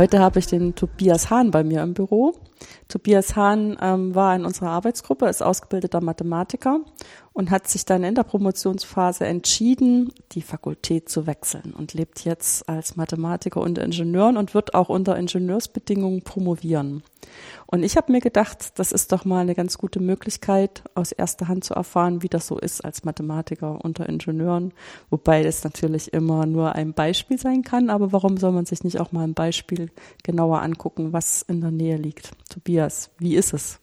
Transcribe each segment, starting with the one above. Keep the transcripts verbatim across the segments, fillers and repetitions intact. Heute habe ich den Tobias Hahn bei mir im Büro. Tobias Hahn ähm, war in unserer Arbeitsgruppe, ist ausgebildeter Mathematiker und hat sich dann in der Promotionsphase entschieden, die Fakultät zu wechseln und lebt jetzt als Mathematiker unter Ingenieuren und wird auch unter Ingenieursbedingungen promovieren. Und ich habe mir gedacht, das ist doch mal eine ganz gute Möglichkeit, aus erster Hand zu erfahren, wie das so ist als Mathematiker unter Ingenieuren, wobei das natürlich immer nur ein Beispiel sein kann, aber warum soll man sich nicht auch mal ein Beispiel genauer angucken, was in der Nähe liegt? Tobias, wie ist es?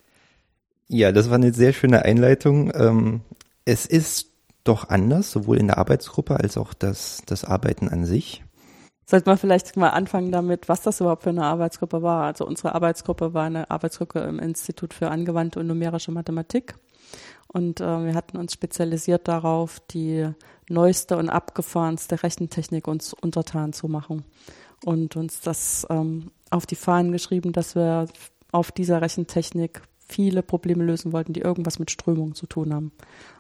Ja, das war eine sehr schöne Einleitung. Es ist doch anders, sowohl in der Arbeitsgruppe als auch das, das Arbeiten an sich. Sollten wir vielleicht mal anfangen damit, was das überhaupt für eine Arbeitsgruppe war. Also unsere Arbeitsgruppe war eine Arbeitsgruppe im Institut für Angewandte und Numerische Mathematik. Und äh, wir hatten uns spezialisiert darauf, die neueste und abgefahrenste Rechentechnik uns untertan zu machen. Und uns das ähm, auf die Fahnen geschrieben, dass wir auf dieser Rechentechnik viele Probleme lösen wollten, die irgendwas mit Strömungen zu tun haben.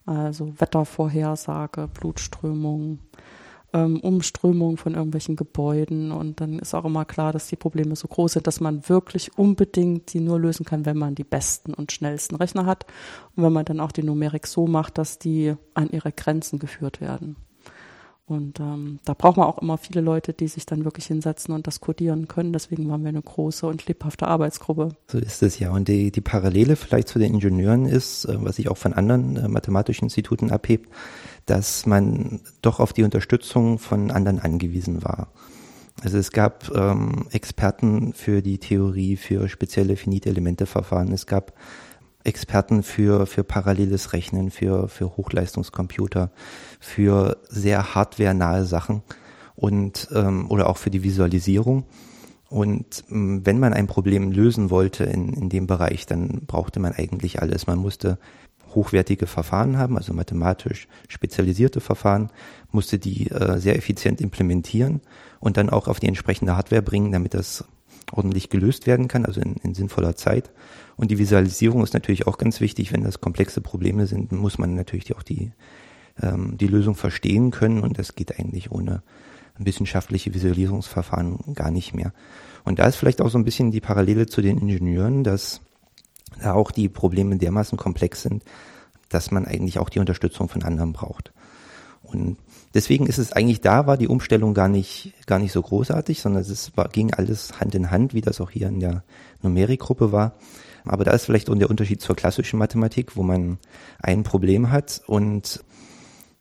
Also Wettervorhersage, Blutströmungen, ähm, Umströmung von irgendwelchen Gebäuden. Und dann ist auch immer klar, dass die Probleme so groß sind, dass man wirklich unbedingt die nur lösen kann, wenn man die besten und schnellsten Rechner hat. Und wenn man dann auch die Numerik so macht, dass die an ihre Grenzen geführt werden. Und ähm, da braucht man auch immer viele Leute, die sich dann wirklich hinsetzen und das codieren können. Deswegen waren wir eine große und lebhafte Arbeitsgruppe. So ist es ja. Und die, die Parallele vielleicht zu den Ingenieuren ist, äh, was sich auch von anderen äh, mathematischen Instituten abhebt, dass man doch auf die Unterstützung von anderen angewiesen war. Also es gab ähm, Experten für die Theorie, für spezielle Finite-Elemente-Verfahren. Es gab Experten für, für paralleles Rechnen, für, für Hochleistungscomputer, für sehr hardwarenahe Sachen und ähm, oder auch für die Visualisierung. Und ähm, wenn man ein Problem lösen wollte in, in dem Bereich, dann brauchte man eigentlich alles. Man musste hochwertige Verfahren haben, also mathematisch spezialisierte Verfahren, musste die äh, sehr effizient implementieren und dann auch auf die entsprechende Hardware bringen, damit das ordentlich gelöst werden kann, also in, in sinnvoller Zeit. Und die Visualisierung ist natürlich auch ganz wichtig. Wenn das komplexe Probleme sind, muss man natürlich auch die, ähm, die Lösung verstehen können. Und das geht eigentlich ohne wissenschaftliche Visualisierungsverfahren gar nicht mehr. Und da ist vielleicht auch so ein bisschen die Parallele zu den Ingenieuren, dass da auch die Probleme dermaßen komplex sind, dass man eigentlich auch die Unterstützung von anderen braucht. Und deswegen ist es eigentlich, da war die Umstellung gar nicht, gar nicht so großartig, sondern es war, ging alles Hand in Hand, wie das auch hier in der Numerikgruppe war. Aber da ist vielleicht der Unterschied zur klassischen Mathematik, wo man ein Problem hat und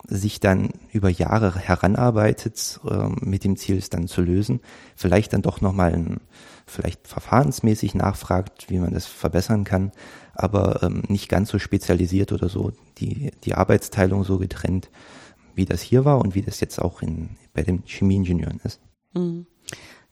sich dann über Jahre heranarbeitet, äh, mit dem Ziel, es dann zu lösen. Vielleicht dann doch nochmal vielleicht verfahrensmäßig nachfragt, wie man das verbessern kann, aber ähm, nicht ganz so spezialisiert oder so, die, die Arbeitsteilung so getrennt, wie das hier war und wie das jetzt auch in, bei den Chemieingenieuren ist. Mhm.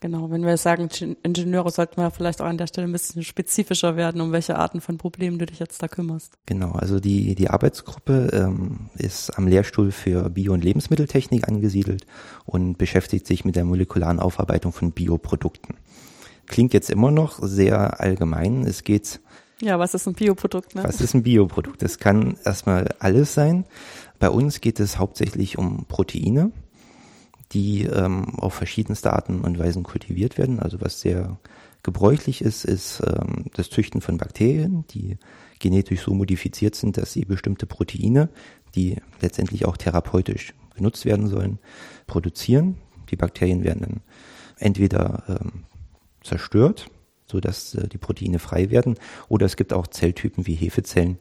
Genau, wenn wir sagen Ingenieure, sollten wir vielleicht auch an der Stelle ein bisschen spezifischer werden, um welche Arten von Problemen du dich jetzt da kümmerst. Genau, also die, die Arbeitsgruppe ähm, ist am Lehrstuhl für Bio- und Lebensmitteltechnik angesiedelt und beschäftigt sich mit der molekularen Aufarbeitung von Bioprodukten. Klingt jetzt immer noch sehr allgemein. Es geht... Ja, was ist ein Bioprodukt? Ne? Was ist ein Bioprodukt? Das kann erstmal alles sein. Bei uns geht es hauptsächlich um Proteine, die ähm, auf verschiedenste Arten und Weisen kultiviert werden. Also was sehr gebräuchlich ist, ist ähm, das Züchten von Bakterien, die genetisch so modifiziert sind, dass sie bestimmte Proteine, die letztendlich auch therapeutisch genutzt werden sollen, produzieren. Die Bakterien werden dann entweder ähm, zerstört, sodass äh, die Proteine frei werden, oder es gibt auch Zelltypen wie Hefezellen,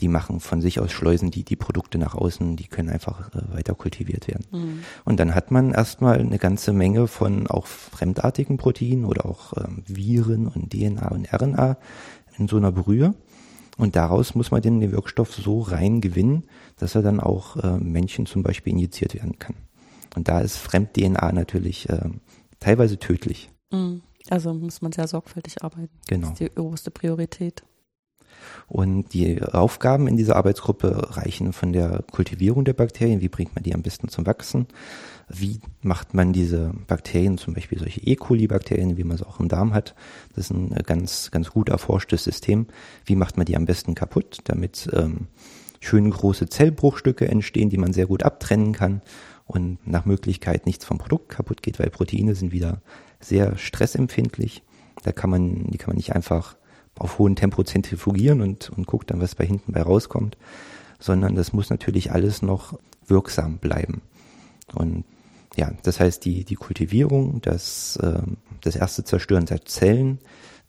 die machen von sich aus Schleusen, die die Produkte nach außen, die können einfach äh, weiter kultiviert werden. Mhm. Und dann hat man erstmal eine ganze Menge von auch fremdartigen Proteinen oder auch ähm, Viren und D N A und R N A in so einer Brühe. Und daraus muss man den, den Wirkstoff so rein gewinnen, dass er dann auch äh, Menschen zum Beispiel injiziert werden kann. Und da ist Fremd-D N A natürlich äh, teilweise tödlich. Mhm. Also muss man sehr sorgfältig arbeiten. Genau. Das ist die oberste Priorität. Und die Aufgaben in dieser Arbeitsgruppe reichen von der Kultivierung der Bakterien, wie bringt man die am besten zum Wachsen, wie macht man diese Bakterien, zum Beispiel solche E. coli-Bakterien, wie man es auch im Darm hat, das ist ein ganz, ganz gut erforschtes System, wie macht man die am besten kaputt, damit ähm, schön große Zellbruchstücke entstehen, die man sehr gut abtrennen kann und nach Möglichkeit nichts vom Produkt kaputt geht, weil Proteine sind wieder sehr stressempfindlich. Da kann man, die kann man nicht einfach auf hohem Tempo zentrifugieren und, und guckt dann, was bei hinten bei rauskommt, sondern das muss natürlich alles noch wirksam bleiben. Und ja, das heißt, die, die Kultivierung, das, äh, das erste Zerstören der Zellen,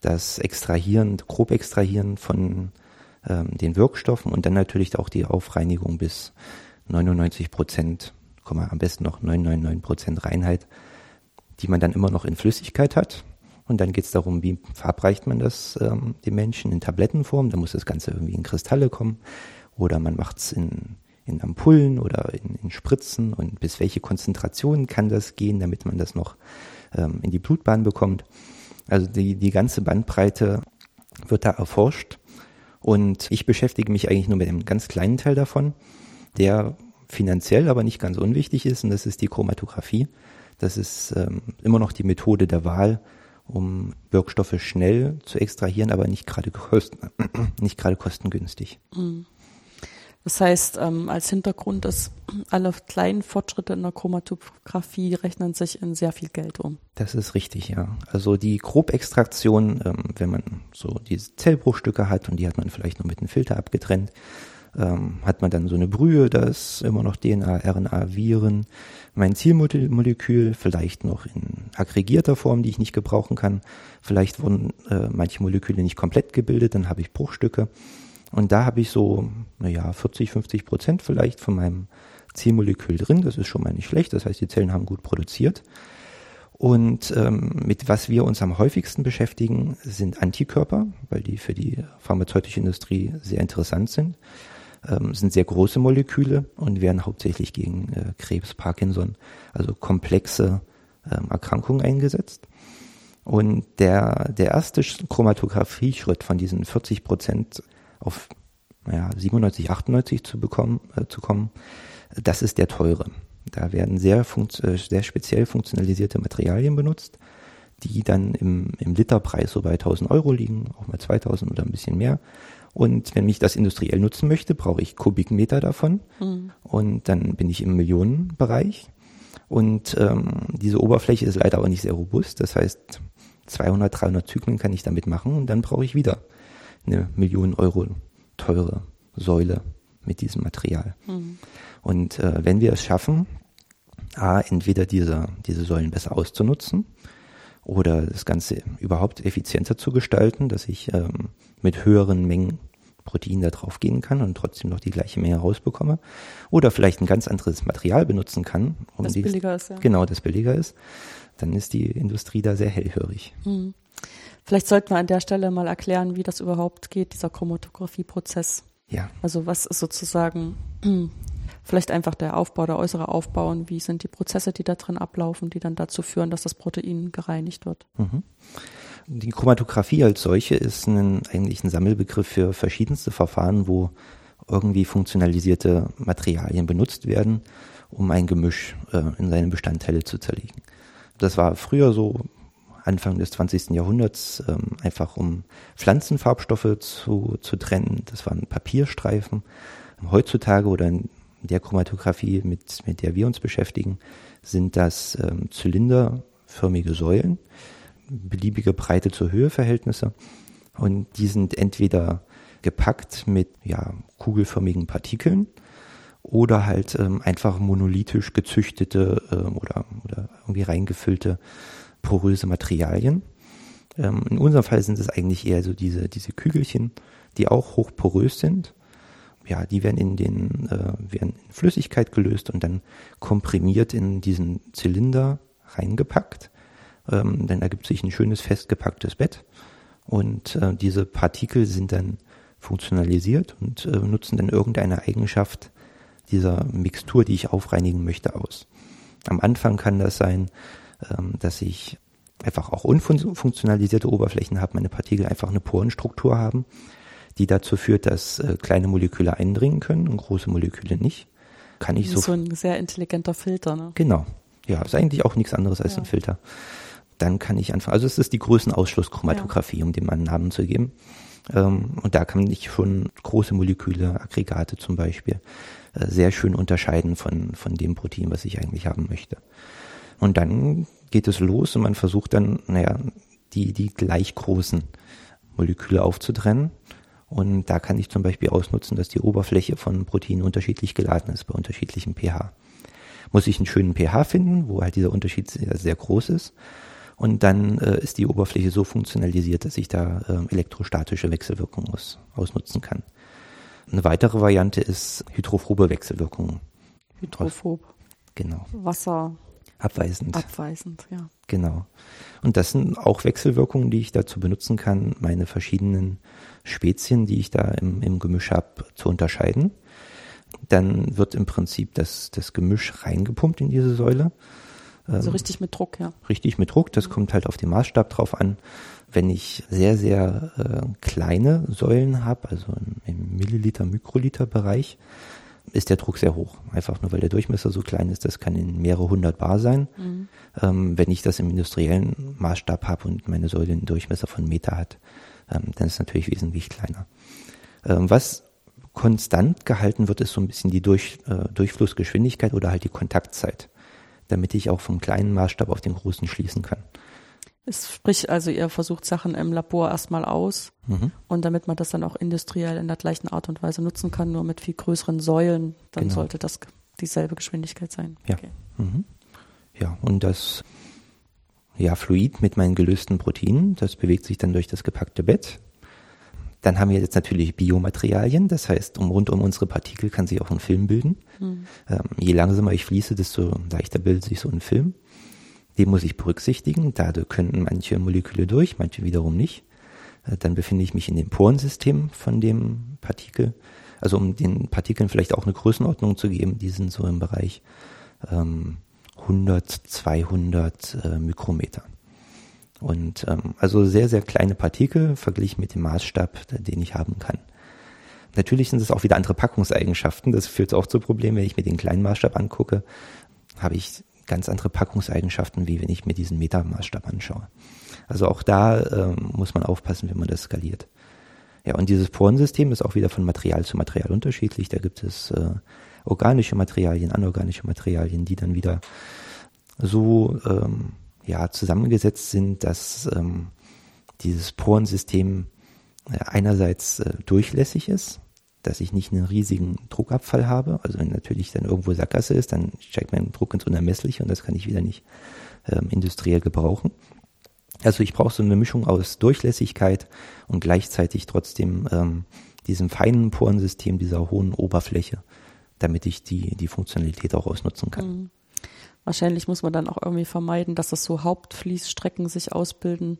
das Extrahieren, grob Extrahieren von ähm, den Wirkstoffen und dann natürlich auch die Aufreinigung bis neunundneunzig Prozent, am besten noch neunhundertneunundneunzig Prozent Reinheit, die man dann immer noch in Flüssigkeit hat. Und dann geht es darum, wie verabreicht man das ähm, dem Menschen in Tablettenform. Da muss das Ganze irgendwie in Kristalle kommen oder man macht es in, in Ampullen oder in, in Spritzen und bis welche Konzentration kann das gehen, damit man das noch ähm, in die Blutbahn bekommt. Also die, die ganze Bandbreite wird da erforscht und ich beschäftige mich eigentlich nur mit einem ganz kleinen Teil davon, der finanziell aber nicht ganz unwichtig ist, und das ist die Chromatographie. Das ist ähm, immer noch die Methode der Wahl, um Wirkstoffe schnell zu extrahieren, aber nicht gerade kosten, nicht gerade kostengünstig. Das heißt, ähm, als Hintergrund ist, alle kleinen Fortschritte in der Chromatographie rechnen sich in sehr viel Geld um. Das ist richtig, ja. Also die Grobextraktion, ähm, wenn man so diese Zellbruchstücke hat und die hat man vielleicht noch mit einem Filter abgetrennt, ähm, hat man dann so eine Brühe, da ist immer noch D N A, R N A, Viren, mein Zielmolekül, vielleicht noch in aggregierter Form, die ich nicht gebrauchen kann. Vielleicht wurden äh, manche Moleküle nicht komplett gebildet, dann habe ich Bruchstücke. Und da habe ich so, naja, vierzig, fünfzig Prozent vielleicht von meinem Zielmolekül drin. Das ist schon mal nicht schlecht. Das heißt, die Zellen haben gut produziert. Und ähm, mit was wir uns am häufigsten beschäftigen, sind Antikörper, weil die für die pharmazeutische Industrie sehr interessant sind. Ähm, sind sehr große Moleküle und werden hauptsächlich gegen äh, Krebs, Parkinson, also komplexe ähm, Erkrankungen eingesetzt. Und der, der erste Chromatographie-Schritt von diesen vierzig Prozent auf naja, siebenundneunzig, achtundneunzig zu bekommen, äh, zu kommen, das ist der teure. Da werden sehr, funkt- äh, sehr speziell funktionalisierte Materialien benutzt, die dann im, im Literpreis so bei tausend Euro liegen, auch mal zweitausend oder ein bisschen mehr. Und wenn ich das industriell nutzen möchte, brauche ich Kubikmeter davon. Mhm. Und dann bin ich im Millionenbereich. Und ähm, diese Oberfläche ist leider auch nicht sehr robust. Das heißt, zweihundert, dreihundert Zyklen kann ich damit machen und dann brauche ich wieder eine Million Euro teure Säule mit diesem Material. Mhm. Und äh, wenn wir es schaffen, a, entweder diese, diese Säulen besser auszunutzen oder das Ganze überhaupt effizienter zu gestalten, dass ich ähm, mit höheren Mengen Protein da drauf gehen kann und trotzdem noch die gleiche Menge rausbekomme oder vielleicht ein ganz anderes Material benutzen kann, um das billiger ist, ja. Genau, das billiger ist, dann ist die Industrie da sehr hellhörig. Mhm. Vielleicht sollten wir an der Stelle mal erklären, wie das überhaupt geht, dieser Chromatographie-Prozess. Ja. Also was ist sozusagen vielleicht einfach der Aufbau, der äußere Aufbau und wie sind die Prozesse, die da drin ablaufen, die dann dazu führen, dass das Protein gereinigt wird? Mhm. Die Chromatographie als solche ist ein, eigentlich ein Sammelbegriff für verschiedenste Verfahren, wo irgendwie funktionalisierte Materialien benutzt werden, um ein Gemisch äh, in seine Bestandteile zu zerlegen. Das war früher so, Anfang des zwanzigsten Jahrhunderts, ähm, einfach um Pflanzenfarbstoffe zu, zu trennen. Das waren Papierstreifen. Heutzutage oder in der Chromatographie, mit, mit der wir uns beschäftigen, sind das ähm, zylinderförmige Säulen, beliebige Breite zur Höheverhältnisse. Und die sind entweder gepackt mit ja, kugelförmigen Partikeln oder halt ähm, einfach monolithisch gezüchtete äh, oder, oder irgendwie reingefüllte poröse Materialien. Ähm, in unserem Fall sind es eigentlich eher so diese, diese Kügelchen, die auch hochporös sind. Ja, die werden in den, äh, werden in Flüssigkeit gelöst und dann komprimiert in diesen Zylinder reingepackt. Ähm, dann ergibt sich ein schönes festgepacktes Bett und äh, diese Partikel sind dann funktionalisiert und äh, nutzen dann irgendeine Eigenschaft dieser Mixtur, die ich aufreinigen möchte, aus. Am Anfang kann das sein, dass ich einfach auch unfunktionalisierte Oberflächen habe, meine Partikel einfach eine Porenstruktur haben, die dazu führt, dass kleine Moleküle eindringen können und große Moleküle nicht. Kann ich so, so ein sehr intelligenter Filter, ne? Genau. Ja, ist eigentlich auch nichts anderes als ja. ein Filter. Dann kann ich einfach, also es ist die Größenausschlusschromatographie, ja. um dem einen Namen zu geben. Und da kann ich schon große Moleküle, Aggregate zum Beispiel, sehr schön unterscheiden von, von dem Protein, was ich eigentlich haben möchte. Und dann geht es los und man versucht dann, naja, die, die gleich großen Moleküle aufzutrennen. Und da kann ich zum Beispiel ausnutzen, dass die Oberfläche von Proteinen unterschiedlich geladen ist bei unterschiedlichem pH. Muss ich einen schönen pH finden, wo halt dieser Unterschied sehr, sehr groß ist. Und dann äh, ist die Oberfläche so funktionalisiert, dass ich da äh, elektrostatische Wechselwirkungen aus, ausnutzen kann. Eine weitere Variante ist hydrophobe Wechselwirkungen. Hydrophob. Genau. Wasser. Abweisend. Abweisend, ja. Genau. Und das sind auch Wechselwirkungen, die ich dazu benutzen kann, meine verschiedenen Spezien, die ich da im, im Gemisch habe, zu unterscheiden. Dann wird im Prinzip das, das Gemisch reingepumpt in diese Säule. Also richtig mit Druck, ja. Richtig mit Druck, das kommt halt auf den Maßstab drauf an. Wenn ich sehr, sehr äh, kleine Säulen habe, also im Milliliter-, Mikroliter-Bereich, ist der Druck sehr hoch. Einfach nur, weil der Durchmesser so klein ist, das kann in mehrere hundert Bar sein. Mhm. Ähm, wenn ich das im industriellen Maßstab habe und meine Säule einen Durchmesser von einem Meter hat, ähm, dann ist es natürlich wesentlich kleiner. Ähm, was konstant gehalten wird, ist so ein bisschen die Durch, äh, Durchflussgeschwindigkeit oder halt die Kontaktzeit, damit ich auch vom kleinen Maßstab auf den großen schließen kann. Es spricht also, ihr versucht Sachen im Labor erstmal aus, mhm, und damit man das dann auch industriell in der gleichen Art und Weise nutzen kann, nur mit viel größeren Säulen, dann genau, sollte das dieselbe Geschwindigkeit sein. Ja, okay. Mhm. Ja, und das ja, Fluid mit meinen gelösten Proteinen, das bewegt sich dann durch das gepackte Bett. Dann haben wir jetzt natürlich Biomaterialien, das heißt, um, rund um unsere Partikel kann sich auch ein Film bilden. Mhm. Ähm, je langsamer ich fließe, desto leichter bildet sich so ein Film. Den muss ich berücksichtigen, dadurch könnten manche Moleküle durch, manche wiederum nicht. Äh, dann befinde ich mich in dem Porensystem von dem Partikel. Also um den Partikeln vielleicht auch eine Größenordnung zu geben, die sind so im Bereich ähm, hundert, zweihundert äh, Mikrometer. Und ähm, also sehr, sehr kleine Partikel verglichen mit dem Maßstab, den ich haben kann. Natürlich sind es auch wieder andere Packungseigenschaften. Das führt auch zu Problemen, wenn ich mir den kleinen Maßstab angucke, habe ich ganz andere Packungseigenschaften, wie wenn ich mir diesen Metermaßstab anschaue. Also auch da ähm, muss man aufpassen, wenn man das skaliert. Ja, und dieses Porensystem ist auch wieder von Material zu Material unterschiedlich. Da gibt es äh, organische Materialien, anorganische Materialien, die dann wieder so ähm, ja, zusammengesetzt sind, dass ähm, dieses Porensystem äh, einerseits äh, durchlässig ist, dass ich nicht einen riesigen Druckabfall habe. Also wenn natürlich dann irgendwo Sackgasse ist, dann steigt mein Druck ins Unermessliche und das kann ich wieder nicht ähm, industriell gebrauchen. Also ich brauche so eine Mischung aus Durchlässigkeit und gleichzeitig trotzdem ähm, diesem feinen Porensystem, dieser hohen Oberfläche, damit ich die, die Funktionalität auch ausnutzen kann. Mhm. Wahrscheinlich muss man dann auch irgendwie vermeiden, dass das so Hauptfließstrecken sich ausbilden,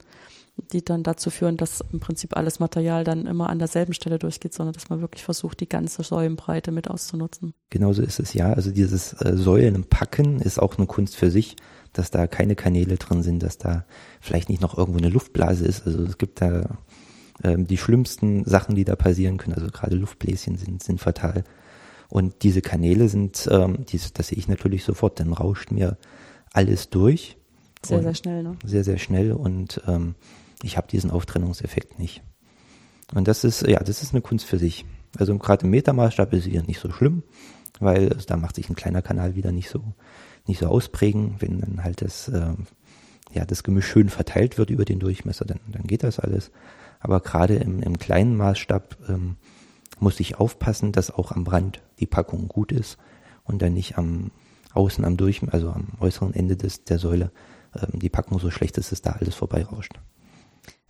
die dann dazu führen, dass im Prinzip alles Material dann immer an derselben Stelle durchgeht, sondern dass man wirklich versucht, die ganze Säulenbreite mit auszunutzen. Genauso ist es ja. Also dieses äh, Säulenpacken ist auch eine Kunst für sich, dass da keine Kanäle drin sind, dass da vielleicht nicht noch irgendwo eine Luftblase ist. Also es gibt da äh, die schlimmsten Sachen, die da passieren können. Also gerade Luftbläschen sind, sind fatal. Und diese Kanäle sind, ähm, die, das sehe ich natürlich sofort, dann rauscht mir alles durch. Sehr, sehr schnell, ne? Sehr, sehr schnell und ähm, ich habe diesen Auftrennungseffekt nicht. Und das ist, ja, das ist eine Kunst für sich. Also gerade im Metermaßstab ist es wieder nicht so schlimm, weil also da macht sich ein kleiner Kanal wieder nicht so nicht so ausprägen. Wenn dann halt das, ähm, ja, das Gemisch schön verteilt wird über den Durchmesser, dann, dann geht das alles. Aber gerade im, im kleinen Maßstab ähm, muss ich aufpassen, dass auch am Rand die Packung gut ist und dann nicht am außen, am durch, also am äußeren Ende des, der Säule ähm, die Packung so schlecht ist, dass da alles vorbeirauscht.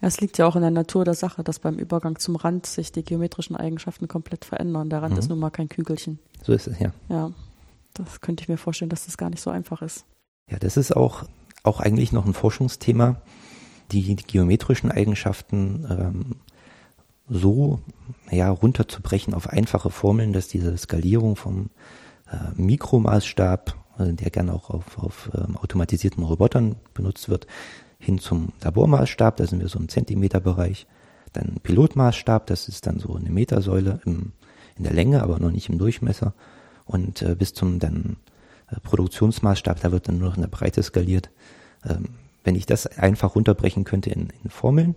Ja, es liegt ja auch in der Natur der Sache, dass beim Übergang zum Rand sich die geometrischen Eigenschaften komplett verändern. Der Rand mhm. ist nun mal kein Kügelchen. So ist es, ja. Ja, das könnte ich mir vorstellen, dass das gar nicht so einfach ist. Ja, das ist auch, auch eigentlich noch ein Forschungsthema, die, die geometrischen Eigenschaften ähm, so ja, runterzubrechen auf einfache Formeln, dass diese Skalierung vom äh, Mikromaßstab, also der gerne auch auf, auf ähm, automatisierten Robotern benutzt wird, hin zum Labormaßstab, da sind wir so im Zentimeterbereich, dann Pilotmaßstab, das ist dann so eine Metersäule im, in der Länge, aber noch nicht im Durchmesser und äh, bis zum dann äh, Produktionsmaßstab, da wird dann nur noch in der Breite skaliert. Ähm, wenn ich das einfach runterbrechen könnte in, in Formeln,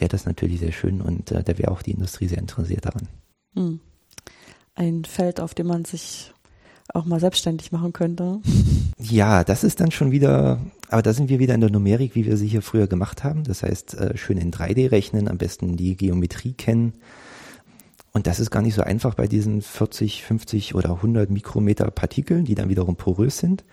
wäre das natürlich sehr schön und äh, da wäre auch die Industrie sehr interessiert daran. Hm. Ein Feld, auf dem man sich auch mal selbstständig machen könnte. Ja, das ist dann schon wieder, aber da sind wir wieder in der Numerik, wie wir sie hier früher gemacht haben. Das heißt, äh, schön in drei D rechnen, am besten die Geometrie kennen. Und das ist gar nicht so einfach bei diesen vierzig, fünfzig oder hundert Mikrometer Partikeln, die dann wiederum porös sind.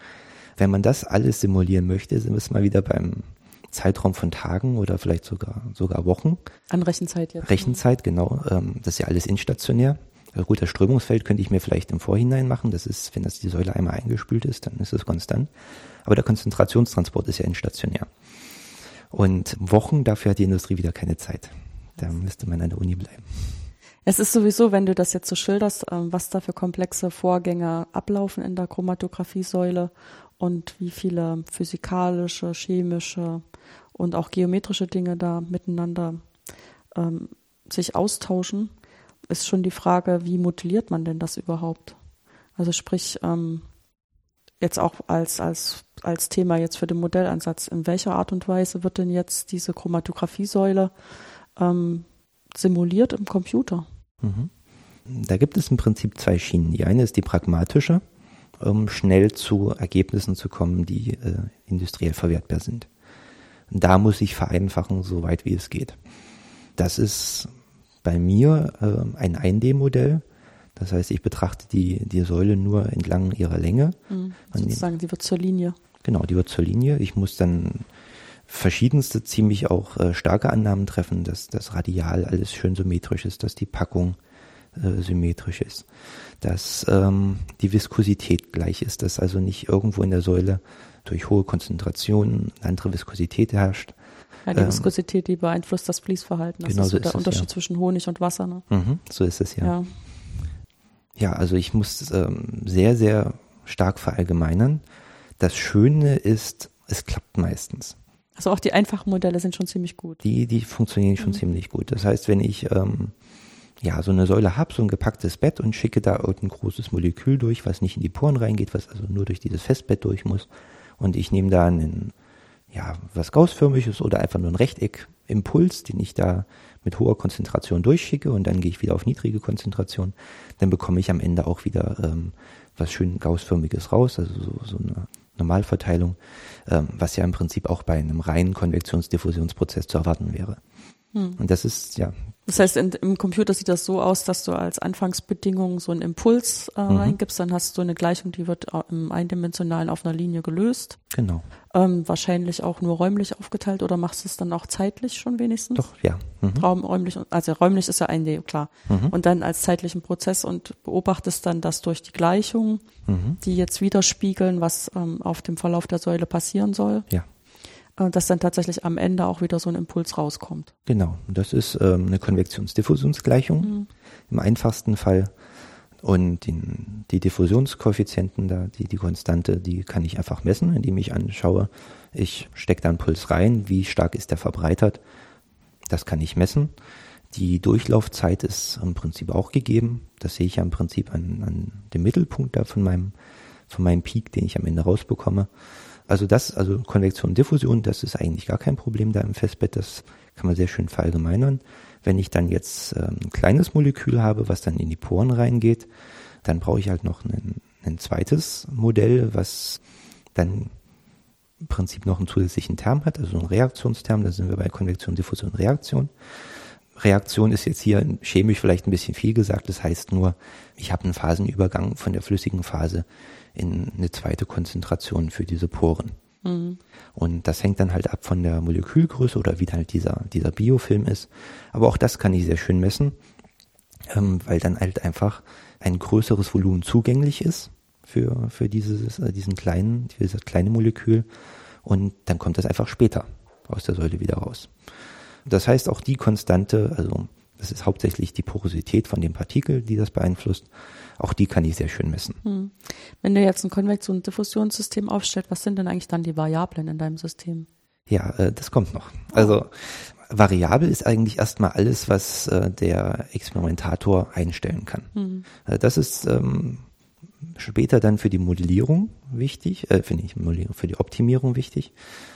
Wenn man das alles simulieren möchte, sind wir es mal wieder beim Zeitraum von Tagen oder vielleicht sogar sogar Wochen. An Rechenzeit jetzt. Rechenzeit, genau. Ähm, das ist ja alles instationär. Gut, das Strömungsfeld könnte ich mir vielleicht im Vorhinein machen. Das ist, wenn das die Säule einmal eingespült ist, dann ist es konstant. Aber der Konzentrationstransport ist ja instationär. Und Wochen, dafür hat die Industrie wieder keine Zeit. Da müsste man an der Uni bleiben. Es ist sowieso, wenn du das jetzt so schilderst, was da für komplexe Vorgänge ablaufen in der Chromatographiesäule und wie viele physikalische, chemische und auch geometrische Dinge da miteinander ähm, sich austauschen, ist schon die Frage, wie modelliert man denn das überhaupt? Also sprich, ähm, jetzt auch als, als, als Thema jetzt für den Modellansatz, in welcher Art und Weise wird denn jetzt diese Chromatographiesäule ähm, simuliert im Computer? Da gibt es im Prinzip zwei Schienen. Die eine ist die pragmatische, um schnell zu Ergebnissen zu kommen, die äh, industriell verwertbar sind. Und da muss ich vereinfachen, so weit wie es geht. Das ist bei mir äh, ein eins D Modell. Das heißt, ich betrachte die, die Säule nur entlang ihrer Länge. Mhm, sozusagen, die wird zur Linie. Genau, die wird zur Linie. Ich muss dann verschiedenste, ziemlich auch äh, starke Annahmen treffen, dass das radial alles schön symmetrisch ist, dass die Packung äh, symmetrisch ist, dass ähm, die Viskosität gleich ist, dass also nicht irgendwo in der Säule durch hohe Konzentrationen eine andere Viskosität herrscht. Ja, die ähm, Viskosität, die beeinflusst das Fließverhalten. Das genau ist so der ist Unterschied es, ja. zwischen Honig und Wasser. Ne? Mhm, so ist es, ja. Ja, ja also ich muss ähm, sehr, sehr stark verallgemeinern. Das Schöne ist, es klappt meistens. Also auch die einfachen Modelle sind schon ziemlich gut. Die, die funktionieren schon mhm. ziemlich gut. Das heißt, wenn ich ähm, ja so eine Säule habe, so ein gepacktes Bett und schicke da irgendein großes Molekül durch, was nicht in die Poren reingeht, was also nur durch dieses Festbett durch muss, und ich nehme da einen, ja, was gaußförmiges oder einfach nur ein Rechteckimpuls, den ich da mit hoher Konzentration durchschicke und dann gehe ich wieder auf niedrige Konzentration, dann bekomme ich am Ende auch wieder ähm, was schön gaußförmiges raus, also so, so eine Normalverteilung, ähm, was ja im Prinzip auch bei einem reinen Konvektionsdiffusionsprozess zu erwarten wäre. Hm. Und das ist, ja. Das heißt, in, im Computer sieht das so aus, dass du als Anfangsbedingung so einen Impuls äh, mhm. reingibst, dann hast du eine Gleichung, die wird im Eindimensionalen auf einer Linie gelöst. Genau. Ähm, wahrscheinlich auch nur räumlich aufgeteilt, oder machst du es dann auch zeitlich schon wenigstens? Doch, ja. Mhm. Raum, räumlich, also räumlich ist ja eins D, klar. Mhm. Und dann als zeitlichen Prozess und beobachtest dann, dass durch die Gleichungen, mhm. die jetzt widerspiegeln, was ähm, auf dem Verlauf der Säule passieren soll. Ja. Dass dann tatsächlich am Ende auch wieder so ein Impuls rauskommt. Genau, das ist ähm, eine Konvektionsdiffusionsgleichung mhm. im einfachsten Fall. Und die, die Diffusionskoeffizienten, da, die, die Konstante, die kann ich einfach messen, indem ich anschaue, ich stecke da einen Puls rein, wie stark ist der verbreitert, das kann ich messen. Die Durchlaufzeit ist im Prinzip auch gegeben, das sehe ich ja im Prinzip an, an dem Mittelpunkt da von meinem, von meinem Peak, den ich am Ende rausbekomme. Also das, also Konvektion und Diffusion, das ist eigentlich gar kein Problem da im Festbett, das kann man sehr schön verallgemeinern. Wenn ich dann jetzt ähm, ein kleines Molekül habe, was dann in die Poren reingeht, dann brauche ich halt noch ein, ein zweites Modell, was dann im Prinzip noch einen zusätzlichen Term hat, also einen Reaktionsterm, da sind wir bei Konvektion, Diffusion, Reaktion. Reaktion ist jetzt hier chemisch vielleicht ein bisschen viel gesagt, das heißt nur, ich habe einen Phasenübergang von der flüssigen Phase in eine zweite Konzentration für diese Poren. Mhm. Und das hängt dann halt ab von der Molekülgröße oder wie halt dieser, dieser Biofilm ist. Aber auch das kann ich sehr schön messen, ähm, weil dann halt einfach ein größeres Volumen zugänglich ist für, für dieses, äh, diesen kleinen, dieses kleine Molekül. Und dann kommt das einfach später aus der Säule wieder raus. Das heißt, auch die Konstante, also das ist hauptsächlich die Porosität von dem Partikel, die das beeinflusst, auch die kann ich sehr schön messen. Hm. Wenn du jetzt ein Konvektion- und Diffusionssystem aufstellst, was sind denn eigentlich dann die Variablen in deinem System? Ja, äh, das kommt noch. Also variabel ist eigentlich erstmal alles, was äh, der Experimentator einstellen kann. Hm. Äh, das ist ähm, später dann für die Modellierung wichtig, äh, für, nicht, für die Optimierung wichtig.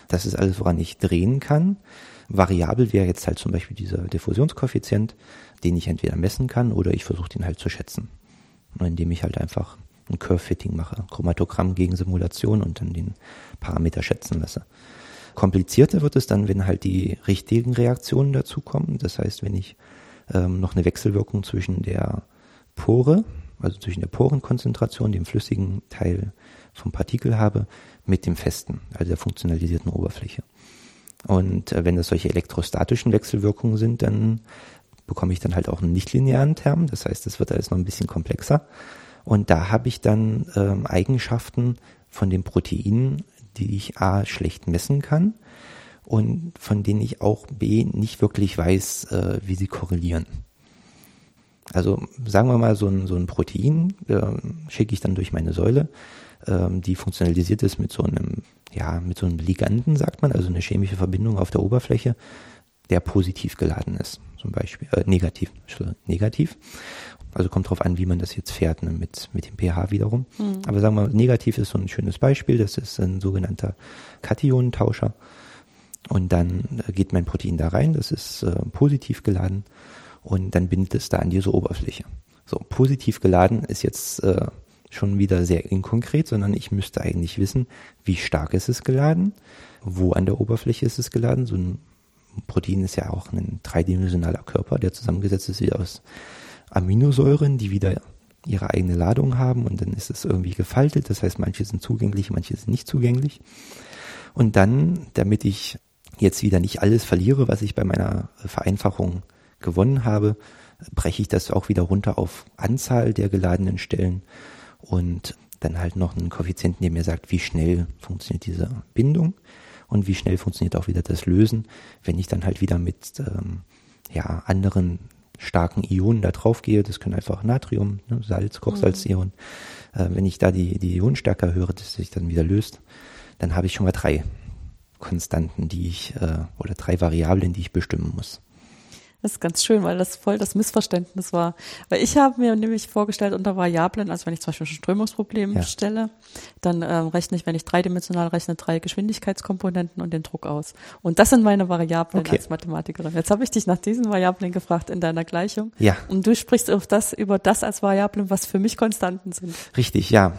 Das ist alles, woran ich drehen kann. variabel wäre jetzt halt zum Beispiel dieser Diffusionskoeffizient, den ich entweder messen kann oder ich versuche den halt zu schätzen, indem ich halt einfach ein Curve-Fitting mache, Chromatogramm gegen Simulation und dann den Parameter schätzen lasse. Komplizierter wird es dann, wenn halt die richtigen Reaktionen dazukommen. Das heißt, wenn ich ähm, noch eine Wechselwirkung zwischen der Pore, also zwischen der Porenkonzentration, dem flüssigen Teil vom Partikel habe, mit dem festen, also der funktionalisierten Oberfläche. Und äh, wenn das solche elektrostatischen Wechselwirkungen sind, dann bekomme ich dann halt auch einen nichtlinearen Term. Das heißt, das wird alles noch ein bisschen komplexer. Und da habe ich dann ähm, Eigenschaften von den Proteinen, die ich A schlecht messen kann und von denen ich auch B nicht wirklich weiß, äh, wie sie korrelieren. Also sagen wir mal, so ein, so ein Protein äh, schicke ich dann durch meine Säule, äh, die funktionalisiert ist mit so einem, ja, mit so einem Liganden, sagt man, also eine chemische Verbindung auf der Oberfläche, der positiv geladen ist, zum Beispiel, äh, negativ, negativ. Also kommt drauf an, wie man das jetzt fährt, ne, mit, mit dem pH wiederum. Mhm. Aber sagen wir mal, negativ ist so ein schönes Beispiel. Das ist ein sogenannter Kationentauscher. Und dann geht mein Protein da rein. Das ist äh, positiv geladen. Und dann bindet es da an diese Oberfläche. So, positiv geladen ist jetzt äh, schon wieder sehr inkonkret, sondern ich müsste eigentlich wissen, wie stark ist es geladen? Wo an der Oberfläche ist es geladen? So ein Protein ist ja auch ein dreidimensionaler Körper, der zusammengesetzt ist wieder aus Aminosäuren, die wieder ihre eigene Ladung haben, und dann ist es irgendwie gefaltet. Das heißt, manche sind zugänglich, manche sind nicht zugänglich. Und dann, damit ich jetzt wieder nicht alles verliere, was ich bei meiner Vereinfachung gewonnen habe, breche ich das auch wieder runter auf Anzahl der geladenen Stellen und dann halt noch einen Koeffizienten, der mir sagt, wie schnell funktioniert diese Bindung und wie schnell funktioniert auch wieder das Lösen, wenn ich dann halt wieder mit ähm, ja, anderen starken Ionen da drauf gehe. Das können einfach Natrium, ne, Salz, Kochsalzionen. Mhm. Äh, wenn ich da die, die Ionenstärke erhöhe, dass sich dann wieder löst, dann habe ich schon mal drei Konstanten, die ich, äh, oder drei Variablen, die ich bestimmen muss. Das ist ganz schön, weil das voll das Missverständnis war. Weil ich habe mir nämlich vorgestellt, unter Variablen, also wenn ich zum Beispiel ein Strömungsproblem ja. stelle, dann äh, rechne ich, wenn ich dreidimensional rechne, drei Geschwindigkeitskomponenten und den Druck aus. Und das sind meine Variablen okay. als Mathematikerin. Jetzt habe ich dich nach diesen Variablen gefragt in deiner Gleichung. Ja. Und du sprichst auf das, über das als Variablen, was für mich Konstanten sind. Richtig, ja.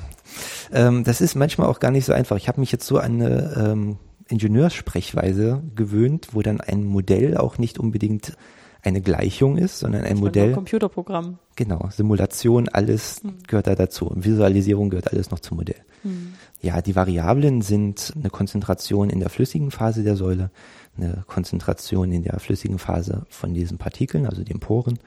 Ähm, das ist manchmal auch gar nicht so einfach. Ich habe mich jetzt so an eine ähm, Ingenieurssprechweise gewöhnt, wo dann ein Modell auch nicht unbedingt eine Gleichung ist, sondern ein ich Modell. Ein Computerprogramm. Genau, Simulation, alles hm. gehört da dazu. Visualisierung gehört alles noch zum Modell. Hm. Ja, die Variablen sind eine Konzentration in der flüssigen Phase der Säule, eine Konzentration in der flüssigen Phase von diesen Partikeln, also den Poren,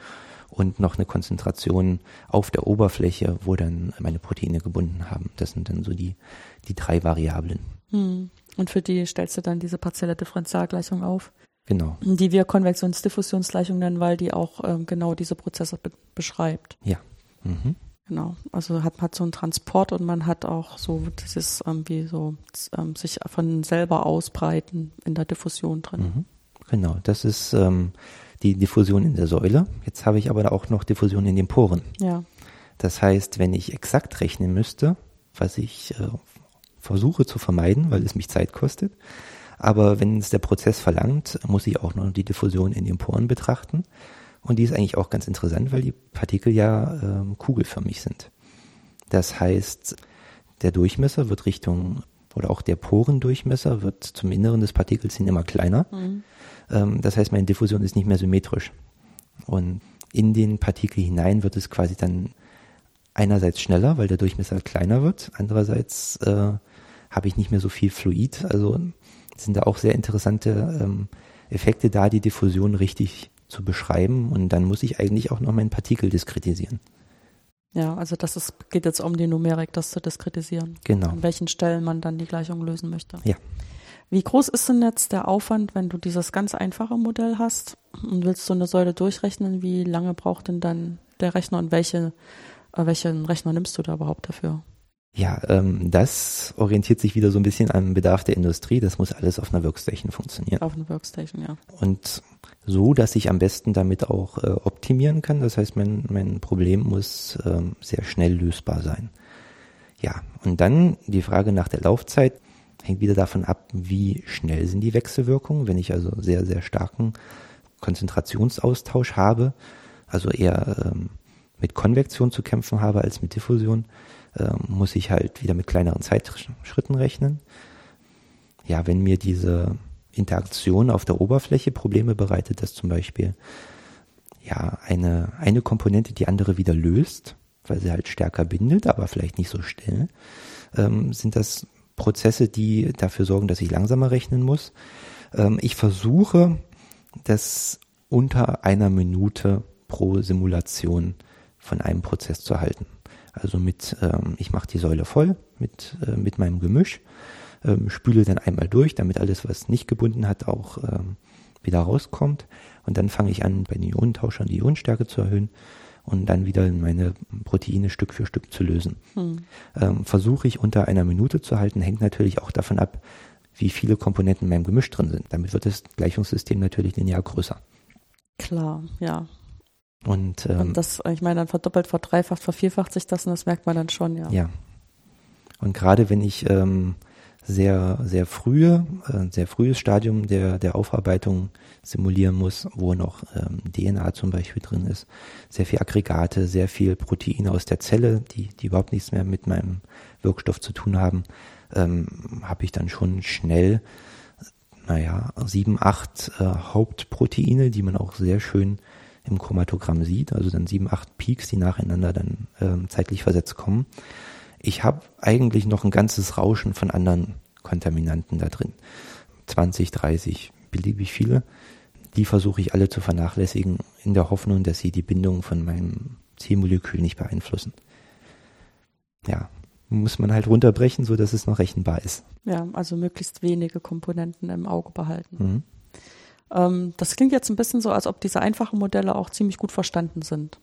und noch eine Konzentration auf der Oberfläche, wo dann meine Proteine gebunden haben. Das sind dann so die, die drei Variablen. Hm. Und für die stellst du dann diese partielle Differentialgleichung auf? Genau. Die wir Konvektionsdiffusionsgleichung nennen, weil die auch ähm, genau diese Prozesse be- beschreibt. Ja. Mhm. Genau. Also hat man hat so einen Transport und man hat auch so dieses ähm, wie so ähm, sich von selber ausbreiten in der Diffusion drin. Mhm. Genau. Das ist ähm, die Diffusion in der Säule. Jetzt habe ich aber auch noch Diffusion in den Poren. Ja. Das heißt, wenn ich exakt rechnen müsste, was ich äh, versuche zu vermeiden, weil es mich Zeit kostet. Aber wenn es der Prozess verlangt, muss ich auch noch die Diffusion in den Poren betrachten. Und die ist eigentlich auch ganz interessant, weil die Partikel ja äh, kugelförmig sind. Das heißt, der Durchmesser wird Richtung, oder auch der Porendurchmesser wird zum Inneren des Partikels hin immer kleiner. Mhm. Ähm, das heißt, meine Diffusion ist nicht mehr symmetrisch. Und in den Partikel hinein wird es quasi dann einerseits schneller, weil der Durchmesser kleiner wird. Andererseits äh, habe ich nicht mehr so viel Fluid, also sind da auch sehr interessante ähm, Effekte da, die Diffusion richtig zu beschreiben. Und dann muss ich eigentlich auch noch meinen Partikel diskretisieren. Ja, also das ist, geht jetzt um die Numerik, das zu diskretisieren. Genau. An welchen Stellen man dann die Gleichung lösen möchte. Ja. Wie groß ist denn jetzt der Aufwand, wenn du dieses ganz einfache Modell hast und willst so eine Säule durchrechnen? Wie lange braucht denn dann der Rechner und welche, äh, welchen Rechner nimmst du da überhaupt dafür? Ja, ähm, das orientiert sich wieder so ein bisschen am Bedarf der Industrie. Das muss alles auf einer Workstation funktionieren. Auf einer Workstation, ja. Und so, dass ich am besten damit auch äh, optimieren kann. Das heißt, mein, mein Problem muss ähm, sehr schnell lösbar sein. Ja, und dann die Frage nach der Laufzeit. Hängt wieder davon ab, wie schnell sind die Wechselwirkungen. Wenn ich also sehr, sehr starken Konzentrationsaustausch habe, also eher ähm, mit Konvektion zu kämpfen habe als mit Diffusion, ähm, muss ich halt wieder mit kleineren Zeitschritten rechnen. Ja, wenn mir diese Interaktion auf der Oberfläche Probleme bereitet, dass zum Beispiel ja eine, eine Komponente die andere wieder löst, weil sie halt stärker bindet, aber vielleicht nicht so schnell, ähm, sind das Prozesse, die dafür sorgen, dass ich langsamer rechnen muss. Ähm, ich versuche, das unter einer Minute pro Simulation von einem Prozess zu halten. Also mit, ähm, ich mache die Säule voll mit, äh, mit meinem Gemisch, ähm, spüle dann einmal durch, damit alles, was nicht gebunden hat, auch ähm, wieder rauskommt. Und dann fange ich an, bei den Ionentauschern die Ionenstärke zu erhöhen und dann wieder meine Proteine Stück für Stück zu lösen. Hm. Ähm, versuche ich unter einer Minute zu halten, hängt natürlich auch davon ab, wie viele Komponenten in meinem Gemisch drin sind. Damit wird das Gleichungssystem natürlich linear größer. Klar, ja. Und, ähm, und das, ich meine, dann verdoppelt, verdreifacht, vervierfacht sich das und das merkt man dann schon, ja. Ja. Und gerade wenn ich ähm, sehr, sehr frühe, äh, sehr frühes Stadium der, der Aufarbeitung simulieren muss, wo noch ähm, D N A zum Beispiel drin ist, sehr viel Aggregate, sehr viel Proteine aus der Zelle, die, die überhaupt nichts mehr mit meinem Wirkstoff zu tun haben, ähm, habe ich dann schon schnell, naja, sieben, acht äh, Hauptproteine, die man auch sehr schön im Chromatogramm sieht, also dann sieben, acht Peaks, die nacheinander dann ähm, zeitlich versetzt kommen. Ich habe eigentlich noch ein ganzes Rauschen von anderen Kontaminanten da drin. zwanzig, dreißig, beliebig viele. Die versuche ich alle zu vernachlässigen, in der Hoffnung, dass sie die Bindung von meinem Zielmolekül nicht beeinflussen. Ja, muss man halt runterbrechen, so dass es noch rechenbar ist. Ja, also möglichst wenige Komponenten im Auge behalten. Mhm. Das klingt jetzt ein bisschen so, als ob diese einfachen Modelle auch ziemlich gut verstanden sind.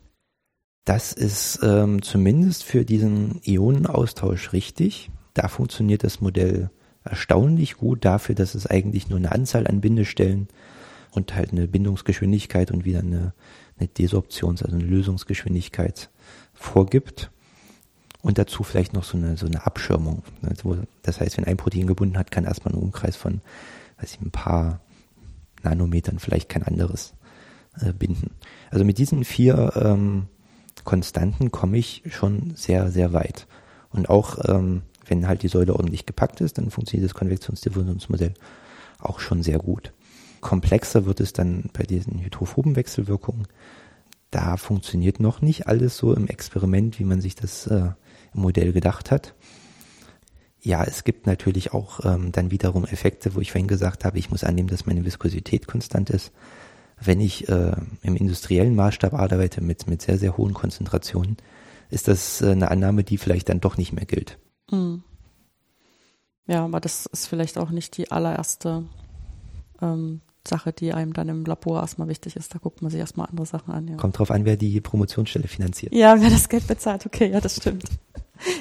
Das ist ähm, zumindest für diesen Ionenaustausch richtig. Da funktioniert das Modell erstaunlich gut dafür, dass es eigentlich nur eine Anzahl an Bindestellen und halt eine Bindungsgeschwindigkeit und wieder eine, eine Desorptions-, also eine Lösungsgeschwindigkeit vorgibt. Und dazu vielleicht noch so eine, so eine Abschirmung. Das heißt, wenn ein Protein gebunden hat, kann erstmal ein Umkreis von, weiß ich, ein paar Nanometern vielleicht kein anderes äh, binden. Also mit diesen vier ähm, Konstanten komme ich schon sehr, sehr weit. Und auch ähm, wenn halt die Säule ordentlich gepackt ist, dann funktioniert das Konvektionsdiffusionsmodell auch schon sehr gut. Komplexer wird es dann bei diesen hydrophoben Wechselwirkungen. Da funktioniert noch nicht alles so im Experiment, wie man sich das äh, im Modell gedacht hat. Ja, es gibt natürlich auch ähm, dann wiederum Effekte, wo ich vorhin gesagt habe, ich muss annehmen, dass meine Viskosität konstant ist. Wenn ich äh, im industriellen Maßstab arbeite mit, mit sehr, sehr hohen Konzentrationen, ist das äh, eine Annahme, die vielleicht dann doch nicht mehr gilt. Mhm. Ja, aber das ist vielleicht auch nicht die allererste ähm, Sache, die einem dann im Labor erstmal wichtig ist. Da guckt man sich erstmal andere Sachen an. Ja. Kommt drauf an, wer die Promotionsstelle finanziert. Ja, wer das Geld bezahlt. Okay, ja, das stimmt.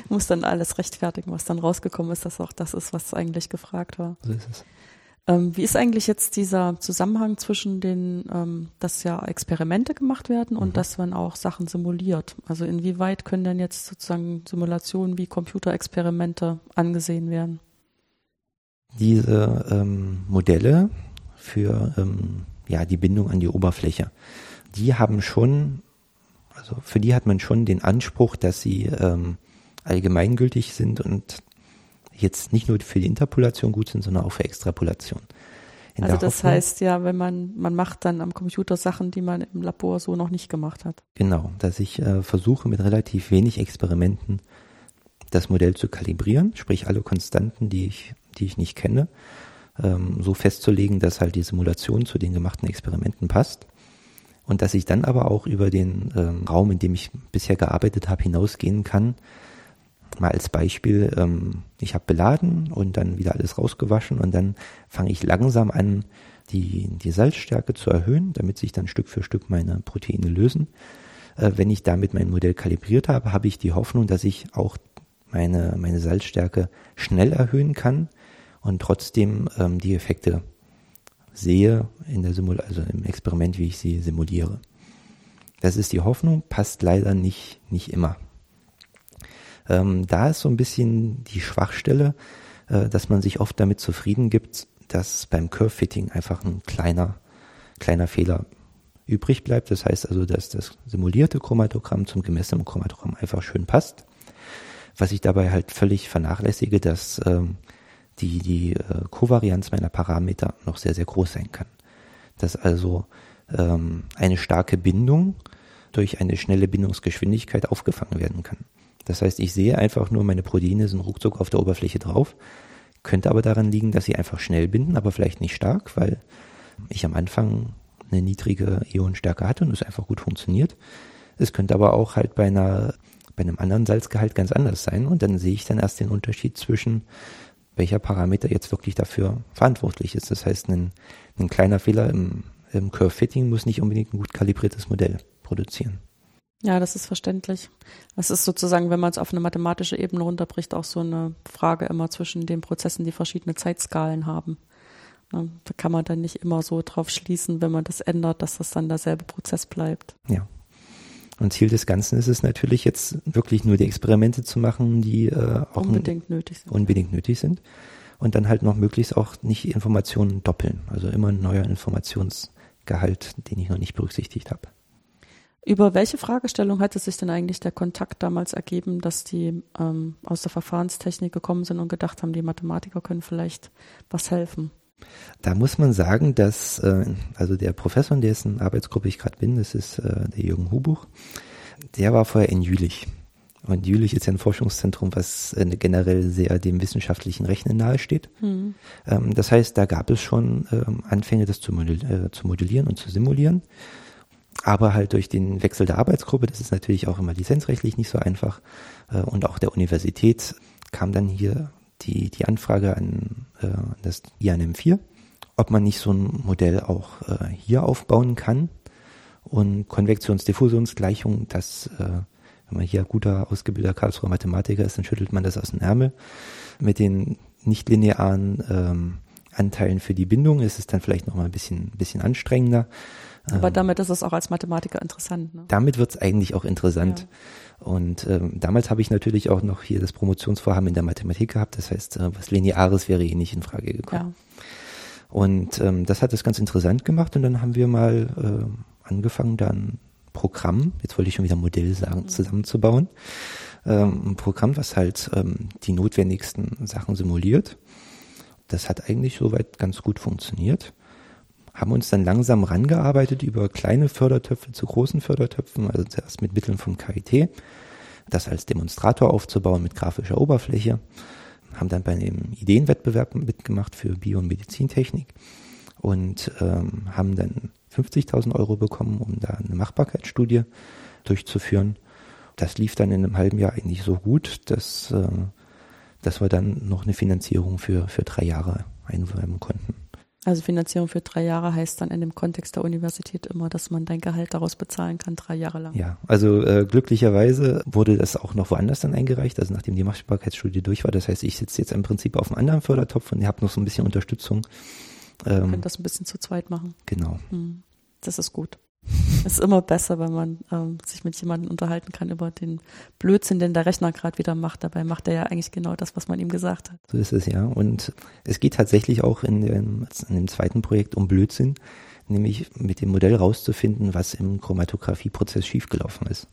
Muss dann alles rechtfertigen, was dann rausgekommen ist, dass auch das ist, was eigentlich gefragt war. So ist es. Ähm, wie ist eigentlich jetzt dieser Zusammenhang zwischen den, ähm, dass ja Experimente gemacht werden und mhm. dass man auch Sachen simuliert? Also inwieweit können denn jetzt sozusagen Simulationen wie Computerexperimente angesehen werden? Diese ähm, Modelle für ähm, ja, die Bindung an die Oberfläche, die haben schon, also für die hat man schon den Anspruch, dass sie ähm, allgemeingültig sind und jetzt nicht nur für die Interpolation gut sind, sondern auch für Extrapolation. In also das Hoffnung, heißt ja, wenn man, man macht dann am Computer Sachen, die man im Labor so noch nicht gemacht hat. Genau, dass ich äh, versuche mit relativ wenig Experimenten das Modell zu kalibrieren, sprich alle Konstanten, die ich, die ich nicht kenne, ähm, so festzulegen, dass halt die Simulation zu den gemachten Experimenten passt. Und dass ich dann aber auch über den ähm, Raum, in dem ich bisher gearbeitet habe, hinausgehen kann. Mal als Beispiel, ähm, ich habe beladen und dann wieder alles rausgewaschen und dann fange ich langsam an, die, die Salzstärke zu erhöhen, damit sich dann Stück für Stück meine Proteine lösen. Äh, wenn ich damit mein Modell kalibriert habe, habe ich die Hoffnung, dass ich auch meine, meine Salzstärke schnell erhöhen kann und trotzdem ähm, die Effekte sehe in der Simul- also im Experiment, wie ich sie simuliere. Das ist die Hoffnung, passt leider nicht, nicht immer. Ähm, da ist so ein bisschen die Schwachstelle, äh, dass man sich oft damit zufrieden gibt, dass beim Curve-Fitting einfach ein kleiner, kleiner Fehler übrig bleibt. Das heißt also, dass das simulierte Chromatogramm zum gemessenen Chromatogramm einfach schön passt. Was ich dabei halt völlig vernachlässige, dass ähm, die, die äh, Kovarianz meiner Parameter noch sehr, sehr groß sein kann. Dass also ähm, eine starke Bindung durch eine schnelle Bindungsgeschwindigkeit aufgefangen werden kann. Das heißt, ich sehe einfach nur, meine Proteine sind ruckzuck auf der Oberfläche drauf, könnte aber daran liegen, dass sie einfach schnell binden, aber vielleicht nicht stark, weil ich am Anfang eine niedrige Ionenstärke hatte und es einfach gut funktioniert. Es könnte aber auch halt bei einer bei einem anderen Salzgehalt ganz anders sein und dann sehe ich dann erst den Unterschied zwischen, welcher Parameter jetzt wirklich dafür verantwortlich ist. Das heißt, ein, ein kleiner Fehler im, im Curve-Fitting muss nicht unbedingt ein gut kalibriertes Modell produzieren. Ja, das ist verständlich. Das ist sozusagen, wenn man es auf eine mathematische Ebene runterbricht, auch so eine Frage immer zwischen den Prozessen, die verschiedene Zeitskalen haben. Da kann man dann nicht immer so drauf schließen, wenn man das ändert, dass das dann derselbe Prozess bleibt. Ja. Und Ziel des Ganzen ist es natürlich jetzt wirklich nur die Experimente zu machen, die äh, auch unbedingt, nötig sind. unbedingt nötig sind. Und dann halt noch möglichst auch nicht Informationen doppeln. Also immer ein neuer Informationsgehalt, den ich noch nicht berücksichtigt habe. Über welche Fragestellung hatte sich denn eigentlich der Kontakt damals ergeben, dass die ähm, aus der Verfahrenstechnik gekommen sind und gedacht haben, die Mathematiker können vielleicht was helfen? Da muss man sagen, dass äh, also der Professor, in dessen Arbeitsgruppe ich gerade bin, das ist äh, der Jürgen Hubuch, der war vorher in Jülich. Und Jülich ist ja ein Forschungszentrum, was äh, generell sehr dem wissenschaftlichen Rechnen nahesteht. Mhm. Ähm, das heißt, da gab es schon ähm, Anfänge, das zu, modell- äh, zu modellieren und zu simulieren. Aber halt durch den Wechsel der Arbeitsgruppe, das ist natürlich auch immer lizenzrechtlich nicht so einfach, äh, und auch der Universität kam dann hier die, die Anfrage an äh, das I A N M vier, ob man nicht so ein Modell auch äh, hier aufbauen kann. Und Konvektions-Diffusionsgleichung, das, äh, wenn man hier guter, ausgebildeter Karlsruher Mathematiker ist, dann schüttelt man das aus dem Ärmel. Mit den nichtlinearen ähm, Anteilen für die Bindung ist es dann vielleicht nochmal ein bisschen, bisschen anstrengender. Aber damit ist es auch als Mathematiker interessant. Ne? Damit wird es eigentlich auch interessant. Ja. Und ähm, damals habe ich natürlich auch noch hier das Promotionsvorhaben in der Mathematik gehabt. Das heißt, äh, was Lineares wäre eh nicht in Frage gekommen. Ja. Und ähm, das hat es ganz interessant gemacht. Und dann haben wir mal äh, angefangen, da ein Programm, jetzt wollte ich schon wieder Modell sagen, mhm. zusammenzubauen. Ähm, ein Programm, was halt ähm, die notwendigsten Sachen simuliert. Das hat eigentlich soweit ganz gut funktioniert. Haben uns dann langsam rangearbeitet über kleine Fördertöpfe zu großen Fördertöpfen, also zuerst mit Mitteln vom K I T, das als Demonstrator aufzubauen mit grafischer Oberfläche, haben dann bei einem Ideenwettbewerb mitgemacht für Bio- und Medizintechnik und ähm, haben dann fünfzigtausend Euro bekommen, um da eine Machbarkeitsstudie durchzuführen. Das lief dann in einem halben Jahr eigentlich so gut, dass, äh, dass wir dann noch eine Finanzierung für, für drei Jahre einräumen konnten. Also Finanzierung für drei Jahre heißt dann in dem Kontext der Universität immer, dass man dein Gehalt daraus bezahlen kann, drei Jahre lang. Ja, also äh, glücklicherweise wurde das auch noch woanders dann eingereicht, also nachdem die Machbarkeitsstudie durch war. Das heißt, ich sitze jetzt im Prinzip auf einem anderen Fördertopf und habe noch so ein bisschen Unterstützung. Ähm, Ihr könnt das ein bisschen zu zweit machen. Genau. Hm. Das ist gut. Es ist immer besser, wenn man ähm, sich mit jemandem unterhalten kann über den Blödsinn, den der Rechner gerade wieder macht. Dabei macht er ja eigentlich genau das, was man ihm gesagt hat. So ist es ja. Und es geht tatsächlich auch in dem, in dem zweiten Projekt um Blödsinn, nämlich mit dem Modell rauszufinden, was im Chromatographieprozess schiefgelaufen ist.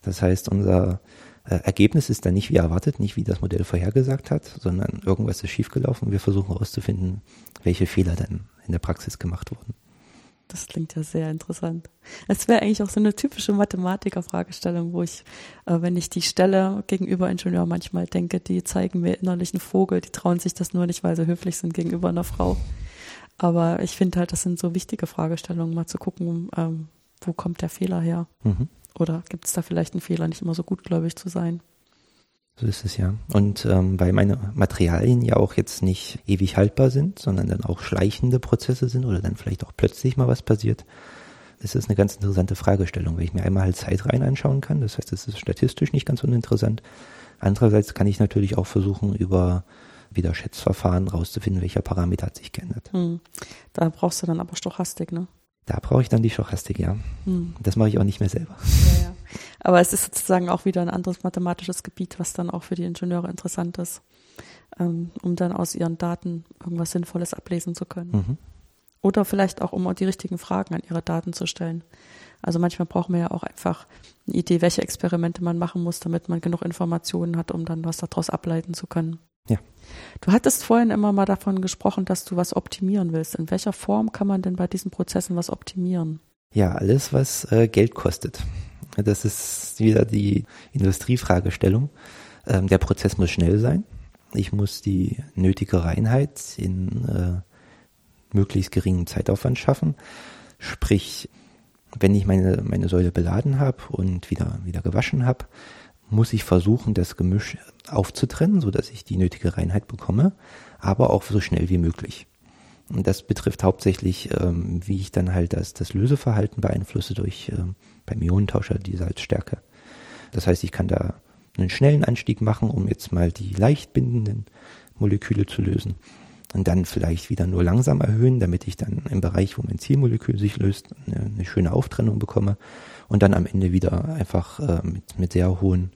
Das heißt, unser äh, Ergebnis ist dann nicht wie erwartet, nicht wie das Modell vorhergesagt hat, sondern irgendwas ist schiefgelaufen. Wir versuchen herauszufinden, welche Fehler dann in der Praxis gemacht wurden. Das klingt ja sehr interessant. Es wäre eigentlich auch so eine typische Mathematiker-Fragestellung, wo ich, äh, wenn ich die stelle gegenüber Ingenieur manchmal denke, die zeigen mir innerlich einen Vogel, die trauen sich das nur nicht, weil sie höflich sind gegenüber einer Frau. Aber ich finde halt, das sind so wichtige Fragestellungen, mal zu gucken, ähm, wo kommt der Fehler her? Mhm. Oder gibt es da vielleicht einen Fehler, nicht immer so gutgläubig zu sein? So ist es ja. Und ähm, weil meine Materialien ja auch jetzt nicht ewig haltbar sind, sondern dann auch schleichende Prozesse sind oder dann vielleicht auch plötzlich mal was passiert, ist das eine ganz interessante Fragestellung, weil ich mir einmal halt Zeitreihen anschauen kann. Das heißt, das ist statistisch nicht ganz uninteressant. Andererseits kann ich natürlich auch versuchen, über wieder Schätzverfahren rauszufinden, welcher Parameter hat sich geändert. Hm. Da brauchst du dann aber Stochastik, ne? Da brauche ich dann die Stochastik, ja. Hm. Das mache ich auch nicht mehr selber. Ja, ja. Aber es ist sozusagen auch wieder ein anderes mathematisches Gebiet, was dann auch für die Ingenieure interessant ist. ähm, um dann aus ihren Daten irgendwas Sinnvolles ablesen zu können. Mhm. Oder vielleicht auch, um die richtigen Fragen an ihre Daten zu stellen. Also manchmal braucht man ja auch einfach eine Idee, welche Experimente man machen muss, damit man genug Informationen hat, um dann was daraus ableiten zu können. Ja. Du hattest vorhin immer mal davon gesprochen, dass du was optimieren willst. In welcher Form kann man denn bei diesen Prozessen was optimieren? Ja, alles, was äh, Geld kostet. Das ist wieder die Industriefragestellung. Ähm, der Prozess muss schnell sein. Ich muss die nötige Reinheit in äh, möglichst geringem Zeitaufwand schaffen. Sprich, wenn ich meine, meine Säule beladen habe und wieder, wieder gewaschen habe, muss ich versuchen, das Gemisch aufzutrennen, sodass ich die nötige Reinheit bekomme, aber auch so schnell wie möglich. Und das betrifft hauptsächlich, ähm, wie ich dann halt das, das Löseverhalten beeinflusse durch ähm, beim Ionentauscher die Salzstärke. Das heißt, ich kann da einen schnellen Anstieg machen, um jetzt mal die leicht bindenden Moleküle zu lösen. Und dann vielleicht wieder nur langsam erhöhen, damit ich dann im Bereich, wo mein Zielmolekül sich löst, eine, eine schöne Auftrennung bekomme. Und dann am Ende wieder einfach äh, mit, mit sehr hohen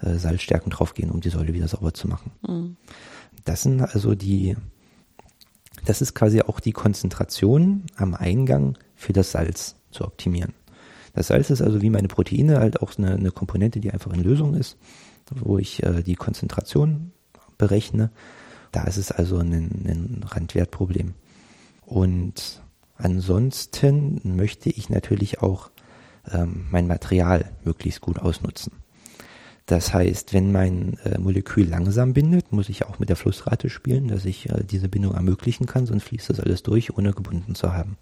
äh, Salzstärken draufgehen, um die Säule wieder sauber zu machen. Mhm. Das sind also die, das ist quasi auch die Konzentration am Eingang für das Salz zu optimieren. Das Salz ist also wie meine Proteine halt auch eine, eine Komponente, die einfach in Lösung ist, wo ich äh, die Konzentration berechne. Da ist es also ein, ein Randwertproblem. Und ansonsten möchte ich natürlich auch ähm, mein Material möglichst gut ausnutzen. Das heißt, wenn mein äh, Molekül langsam bindet, muss ich auch mit der Flussrate spielen, dass ich äh, diese Bindung ermöglichen kann, sonst fließt das alles durch, ohne gebunden zu haben.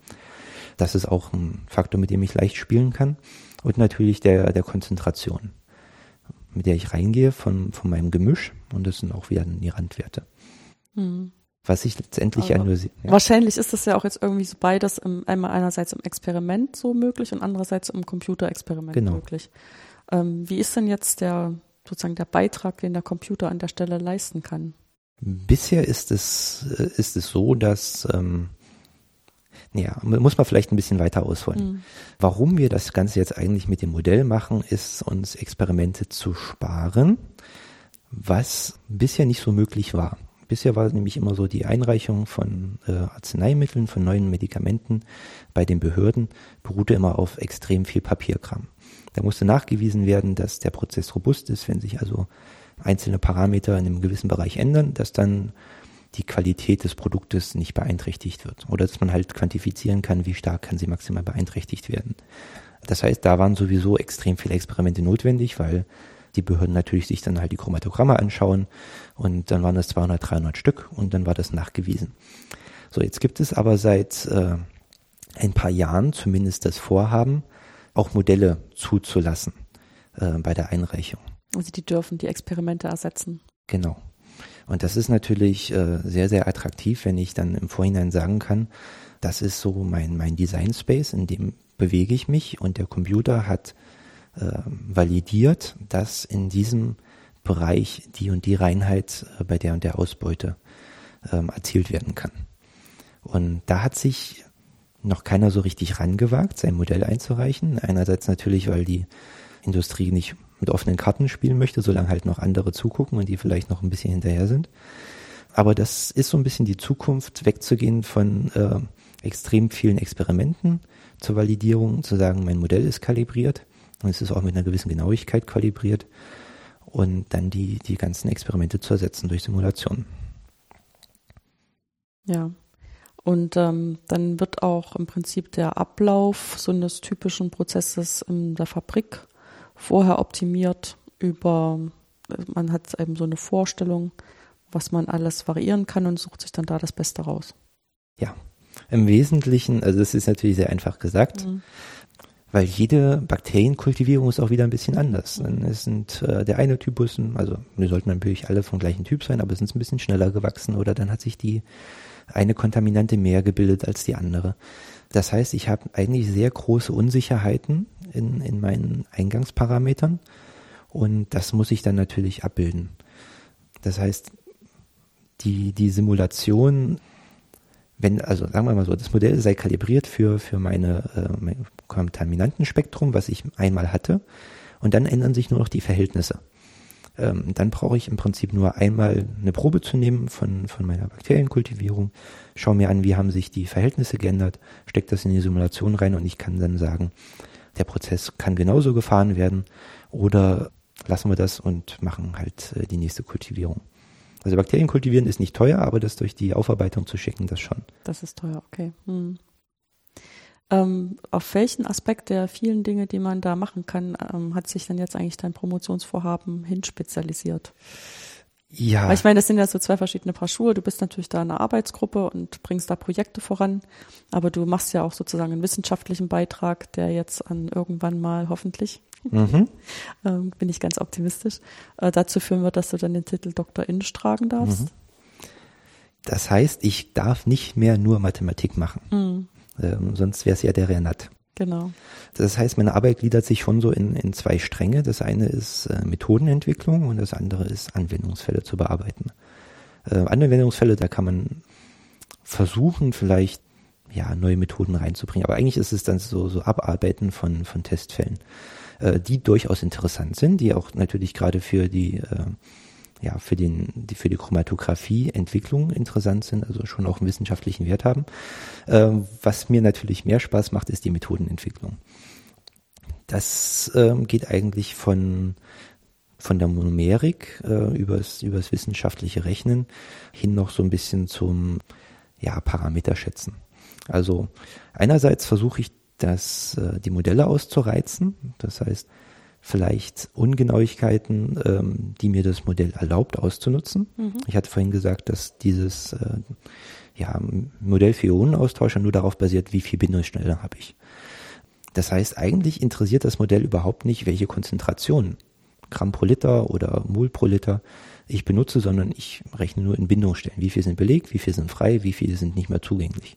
Das ist auch ein Faktor, mit dem ich leicht spielen kann. Und natürlich der, der Konzentration, mit der ich reingehe von, von meinem Gemisch. Und das sind auch wieder die Randwerte. Mhm. Was ich letztendlich also, ja nur sehe. Ja. Wahrscheinlich ist das ja auch jetzt irgendwie so beides, im, einmal einerseits im Experiment so möglich und andererseits im Computerexperiment genau. möglich. Ähm, wie ist denn jetzt der sozusagen der Beitrag, den der Computer an der Stelle leisten kann? Bisher ist es, ist es so, dass... Ähm, Ja, muss man vielleicht ein bisschen weiter ausholen. Mhm. Warum wir das Ganze jetzt eigentlich mit dem Modell machen, ist, uns Experimente zu sparen, was bisher nicht so möglich war. Bisher war nämlich immer so die Einreichung von äh, Arzneimitteln, von neuen Medikamenten bei den Behörden, beruhte immer auf extrem viel Papierkram. Da musste nachgewiesen werden, dass der Prozess robust ist, wenn sich also einzelne Parameter in einem gewissen Bereich ändern, dass dann die Qualität des Produktes nicht beeinträchtigt wird. Oder dass man halt quantifizieren kann, wie stark kann sie maximal beeinträchtigt werden. Das heißt, da waren sowieso extrem viele Experimente notwendig, weil die Behörden natürlich sich dann halt die Chromatogramme anschauen und dann waren das zweihundert, dreihundert Stück und dann war das nachgewiesen. So, jetzt gibt es aber seit äh, ein paar Jahren zumindest das Vorhaben, auch Modelle zuzulassen äh, bei der Einreichung. Also die dürfen die Experimente ersetzen. Genau. Und das ist natürlich äh, sehr, sehr attraktiv, wenn ich dann im Vorhinein sagen kann, das ist so mein, mein Design Space, in dem bewege ich mich und der Computer hat äh, validiert, dass in diesem Bereich die und die Reinheit äh, bei der und der Ausbeute äh, erzielt werden kann. Und da hat sich noch keiner so richtig rangewagt, sein Modell einzureichen. Einerseits natürlich, weil die Industrie nicht mit offenen Karten spielen möchte, solange halt noch andere zugucken und die vielleicht noch ein bisschen hinterher sind. Aber das ist so ein bisschen die Zukunft, wegzugehen von äh, extrem vielen Experimenten zur Validierung, zu sagen, mein Modell ist kalibriert und es ist auch mit einer gewissen Genauigkeit kalibriert und dann die, die ganzen Experimente zu ersetzen durch Simulationen. Ja, und ähm, dann wird auch im Prinzip der Ablauf so eines typischen Prozesses in der Fabrik vorher optimiert über, man hat eben so eine Vorstellung, was man alles variieren kann und sucht sich dann da das Beste raus. Ja, im Wesentlichen, also das ist natürlich sehr einfach gesagt, mhm. weil jede Bakterienkultivierung ist auch wieder ein bisschen anders. Mhm. Es sind äh, der eine Typus, also wir sollten natürlich alle vom gleichen Typ sein, aber es sind ein bisschen schneller gewachsen oder dann hat sich die eine Kontaminante mehr gebildet als die andere. Das heißt, ich habe eigentlich sehr große Unsicherheiten in, in meinen Eingangsparametern und das muss ich dann natürlich abbilden. Das heißt, die, die Simulation, wenn, also sagen wir mal so, das Modell sei kalibriert für, für meine, äh, mein Kontaminantenspektrum, was ich einmal hatte und dann ändern sich nur noch die Verhältnisse. ähm, dann brauche ich im Prinzip nur einmal eine Probe zu nehmen von, von meiner Bakterienkultivierung, schaue mir an, wie haben sich die Verhältnisse geändert, stecke das in die Simulation rein und ich kann dann sagen, der Prozess kann genauso gefahren werden oder lassen wir das und machen halt die nächste Kultivierung. Also Bakterien kultivieren ist nicht teuer, aber das durch die Aufarbeitung zu schicken, das schon. Das ist teuer, okay. Hm. Ähm, auf welchen Aspekt der vielen Dinge, die man da machen kann, ähm, hat sich denn jetzt eigentlich dein Promotionsvorhaben hin spezialisiert? Ja. Weil ich meine, das sind ja so zwei verschiedene Paar Schuhe. Du bist natürlich da in einer Arbeitsgruppe und bringst da Projekte voran, aber du machst ja auch sozusagen einen wissenschaftlichen Beitrag, der jetzt an irgendwann mal hoffentlich, mhm. ähm, bin ich ganz optimistisch, äh, dazu führen wird, dass du dann den Titel Doktor Insch tragen darfst. Mhm. Das heißt, ich darf nicht mehr nur Mathematik machen. Mhm. Ähm, sonst wäre es ja der Renat. Genau. Das heißt, meine Arbeit gliedert sich schon so in, in zwei Stränge. Das eine ist äh, Methodenentwicklung und das andere ist Anwendungsfälle zu bearbeiten. Äh, Anwendungsfälle, da kann man versuchen, vielleicht ja neue Methoden reinzubringen. Aber eigentlich ist es dann so, so Abarbeiten von, von Testfällen, äh, die durchaus interessant sind, die auch natürlich gerade für die äh, ja, für den, die, für die Chromatographie-Entwicklung interessant sind, also schon auch einen wissenschaftlichen Wert haben. Ähm, was mir natürlich mehr Spaß macht, ist die Methodenentwicklung. Das ähm, geht eigentlich von, von der Numerik äh, übers, übers wissenschaftliche Rechnen hin noch so ein bisschen zum, ja, Parameterschätzen. Also einerseits versuche ich, das, äh, die Modelle auszureizen, das heißt, vielleicht Ungenauigkeiten, ähm, die mir das Modell erlaubt auszunutzen. Mhm. Ich hatte vorhin gesagt, dass dieses äh, ja, Modell für Ionenaustausch nur darauf basiert, wie viel Bindungsschnelle habe ich. Das heißt, eigentlich interessiert das Modell überhaupt nicht, welche Konzentrationen, Gramm pro Liter oder Mol pro Liter, ich benutze, sondern ich rechne nur in Bindungsstellen. Wie viel sind belegt, wie viel sind frei, wie viele sind nicht mehr zugänglich.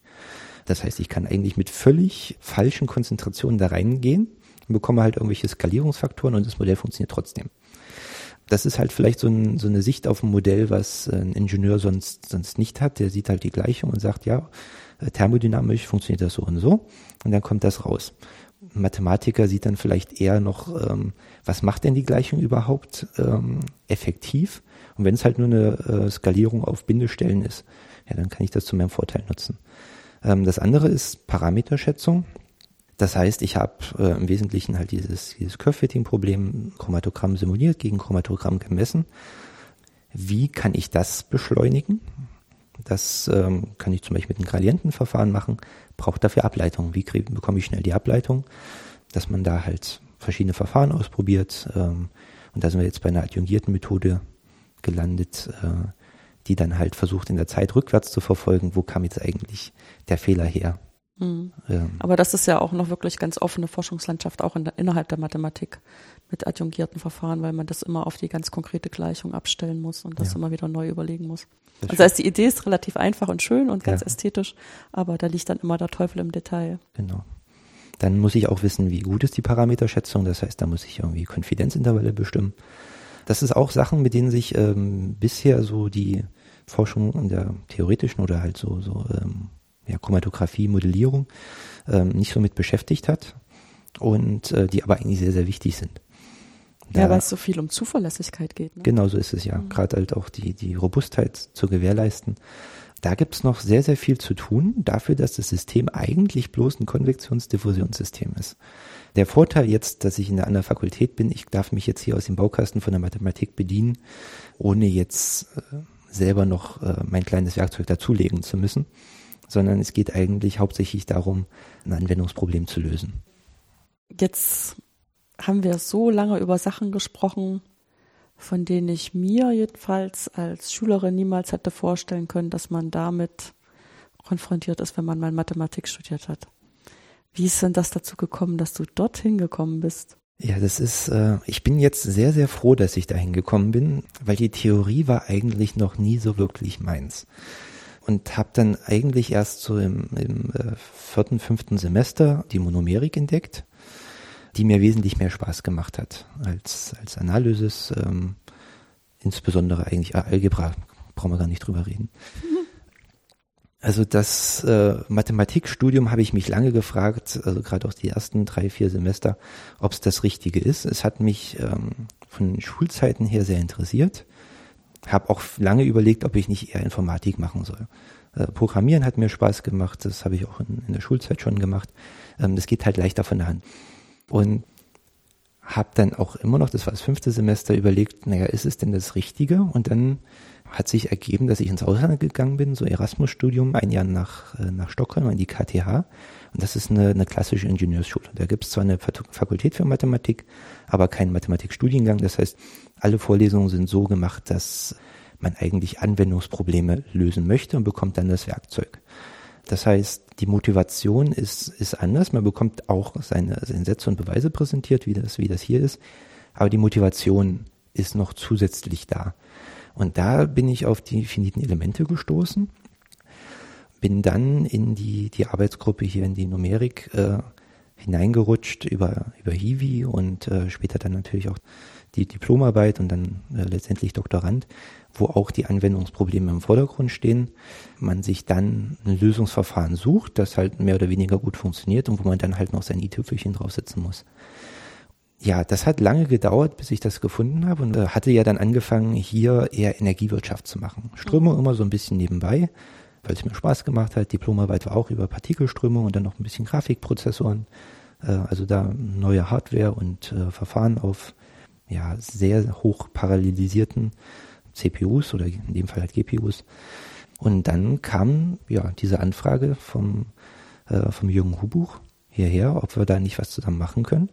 Das heißt, ich kann eigentlich mit völlig falschen Konzentrationen da reingehen, bekomme halt irgendwelche Skalierungsfaktoren und das Modell funktioniert trotzdem. Das ist halt vielleicht so, ein, so eine Sicht auf ein Modell, was ein Ingenieur sonst, sonst nicht hat. Der sieht halt die Gleichung und sagt, ja, thermodynamisch funktioniert das so und so und dann kommt das raus. Ein Mathematiker sieht dann vielleicht eher noch, ähm, was macht denn die Gleichung überhaupt ähm, effektiv? Und wenn es halt nur eine äh, Skalierung auf Bindestellen ist, ja, dann kann ich das zu meinem Vorteil nutzen. Ähm, das andere ist Parameterschätzung. Das heißt, ich habe äh, im Wesentlichen halt dieses, dieses Curve-Fitting-Problem, Chromatogramm simuliert, gegen Chromatogramm gemessen. Wie kann ich das beschleunigen? Das ähm, kann ich zum Beispiel mit einem Gradientenverfahren machen, braucht dafür Ableitungen. Wie krieg, bekomme ich schnell die Ableitung? Dass man da halt verschiedene Verfahren ausprobiert. Ähm, und da sind wir jetzt bei einer adjungierten Methode gelandet, äh, die dann halt versucht, in der Zeit rückwärts zu verfolgen, wo kam jetzt eigentlich der Fehler her? Mhm. Ähm. Aber das ist ja auch noch wirklich ganz offene Forschungslandschaft, auch in der, innerhalb der Mathematik mit adjungierten Verfahren, weil man das immer auf die ganz konkrete Gleichung abstellen muss und das ja. immer wieder neu überlegen muss. Das also heißt, die Idee ist relativ einfach und schön und ganz ja. ästhetisch, aber da liegt dann immer der Teufel im Detail. Genau. Dann muss ich auch wissen, wie gut ist die Parameterschätzung, das heißt, da muss ich irgendwie Konfidenzintervalle bestimmen. Das ist auch Sachen, mit denen sich ähm, bisher so die Forschung in der theoretischen oder halt so, so ähm, ja, Chromatographie, Modellierung ähm, nicht so mit beschäftigt hat und äh, die aber eigentlich sehr, sehr wichtig sind. Da, ja, weil es so viel um Zuverlässigkeit geht. Ne? Genau so ist es ja. Mhm. Gerade halt auch die, die Robustheit zu gewährleisten. Da gibt es noch sehr, sehr viel zu tun dafür, dass das System eigentlich bloß ein Konvektionsdiffusionssystem ist. Der Vorteil jetzt, dass ich in einer anderen Fakultät bin, ich darf mich jetzt hier aus dem Baukasten von der Mathematik bedienen, ohne jetzt äh, selber noch äh, mein kleines Werkzeug dazulegen zu müssen. Sondern es geht eigentlich hauptsächlich darum, ein Anwendungsproblem zu lösen. Jetzt haben wir so lange über Sachen gesprochen, von denen ich mir jedenfalls als Schülerin niemals hätte vorstellen können, dass man damit konfrontiert ist, wenn man mal Mathematik studiert hat. Wie ist denn das dazu gekommen, dass du dorthin gekommen bist? Ja, das ist, äh, ich bin jetzt sehr, sehr froh, dass ich dahin gekommen bin, weil die Theorie war eigentlich noch nie so wirklich meins. Und habe dann eigentlich erst so im, im äh, vierten, fünften Semester die Monomerik entdeckt, die mir wesentlich mehr Spaß gemacht hat als, als Analysis, ähm, insbesondere eigentlich äh, Algebra, brauchen wir gar nicht drüber reden. Also das äh, Mathematikstudium habe ich mich lange gefragt, also gerade auch die ersten drei, vier Semester, ob es das Richtige ist. Es hat mich ähm, von Schulzeiten her sehr interessiert. Habe auch lange überlegt, ob ich nicht eher Informatik machen soll. Äh, Programmieren hat mir Spaß gemacht, das habe ich auch in, in der Schulzeit schon gemacht. Ähm, das geht halt leichter von der Hand. Und habe dann auch immer noch, das war das fünfte Semester, überlegt, naja, ist es denn das Richtige? Und dann hat sich ergeben, dass ich ins Ausland gegangen bin, so Erasmus-Studium, ein Jahr nach, äh, nach Stockholm, an die K T H. Und das ist eine, eine klassische Ingenieursschule. Da gibt es zwar eine Fakultät für Mathematik, aber keinen Mathematikstudiengang. Das heißt, alle Vorlesungen sind so gemacht, dass man eigentlich Anwendungsprobleme lösen möchte und bekommt dann das Werkzeug. Das heißt, die Motivation ist, ist anders. Man bekommt auch seine, seine Sätze und Beweise präsentiert, wie das, wie das hier ist. Aber die Motivation ist noch zusätzlich da. Und da bin ich auf die finiten Elemente gestoßen, bin dann in die, die Arbeitsgruppe hier in die Numerik äh, hineingerutscht über, über Hiwi und äh, später dann natürlich auch die Diplomarbeit und dann äh, letztendlich Doktorand, wo auch die Anwendungsprobleme im Vordergrund stehen. Man sich dann ein Lösungsverfahren sucht, das halt mehr oder weniger gut funktioniert und wo man dann halt noch sein i-Tüpfelchen draufsetzen muss. Ja, das hat lange gedauert, bis ich das gefunden habe und äh, hatte ja dann angefangen, hier eher Energiewirtschaft zu machen. Strömung immer so ein bisschen nebenbei, weil es mir Spaß gemacht hat. Diplomarbeit war auch über Partikelströmung und dann noch ein bisschen Grafikprozessoren. Äh, also da neue Hardware und äh, Verfahren auf ja sehr hoch parallelisierten C P Us oder in dem Fall halt G P Us. Und dann kam ja diese Anfrage vom, äh, vom Jürgen Hubuch hierher, ob wir da nicht was zusammen machen können.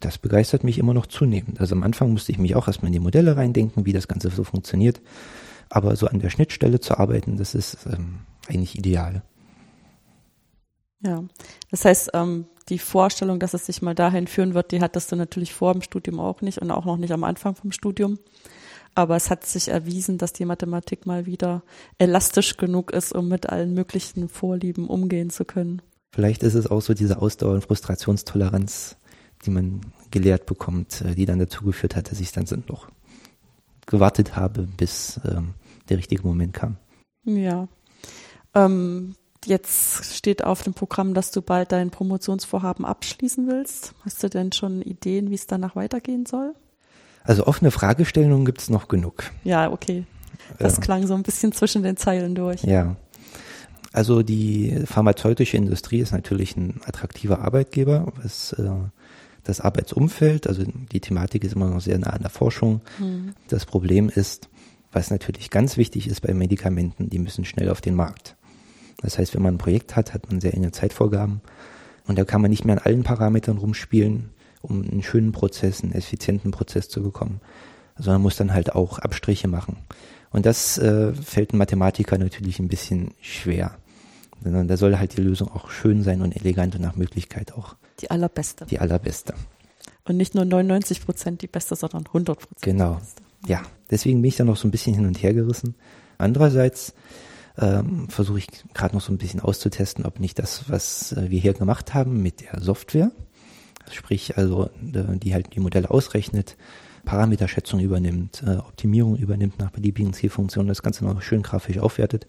Das begeistert mich immer noch zunehmend. Also am Anfang musste ich mich auch erstmal in die Modelle reindenken, wie das Ganze so funktioniert. Aber so an der Schnittstelle zu arbeiten, das ist ähm, eigentlich ideal. Ja, das heißt, ähm, die Vorstellung, dass es sich mal dahin führen wird, die hattest du natürlich vor dem Studium auch nicht und auch noch nicht am Anfang vom Studium. Aber es hat sich erwiesen, dass die Mathematik mal wieder elastisch genug ist, um mit allen möglichen Vorlieben umgehen zu können. Vielleicht ist es auch so diese Ausdauer- und Frustrationstoleranz, die man gelehrt bekommt, die dann dazu geführt hat, dass ich dann noch gewartet habe, bis ähm, der richtige Moment kam. Ja, ähm, jetzt steht auf dem Programm, dass du bald dein Promotionsvorhaben abschließen willst. Hast du denn schon Ideen, wie es danach weitergehen soll? Also offene Fragestellungen gibt es noch genug. Ja, okay. Das äh, klang so ein bisschen zwischen den Zeilen durch. Ja, also die pharmazeutische Industrie ist natürlich ein attraktiver Arbeitgeber, was äh, das Arbeitsumfeld, also die Thematik ist immer noch sehr nah an der Forschung. Mhm. Das Problem ist, was natürlich ganz wichtig ist bei Medikamenten, die müssen schnell auf den Markt. Das heißt, wenn man ein Projekt hat, hat man sehr enge Zeitvorgaben und da kann man nicht mehr an allen Parametern rumspielen, um einen schönen Prozess, einen effizienten Prozess zu bekommen, sondern muss dann halt auch Abstriche machen. Und das äh, fällt einem Mathematiker natürlich ein bisschen schwer. Sondern da soll halt die Lösung auch schön sein und elegant und nach Möglichkeit auch die allerbeste. Die allerbeste. Und nicht nur neunundneunzig Prozent die beste, sondern hundert Prozent. Genau, beste. Ja. Deswegen bin ich da noch so ein bisschen hin und her gerissen. Andererseits ähm, versuche ich gerade noch so ein bisschen auszutesten, ob nicht das, was wir hier gemacht haben mit der Software, sprich also die halt die Modelle ausrechnet, Parameterschätzung übernimmt, äh, Optimierung übernimmt nach beliebigen Zielfunktionen, das Ganze noch schön grafisch aufwertet,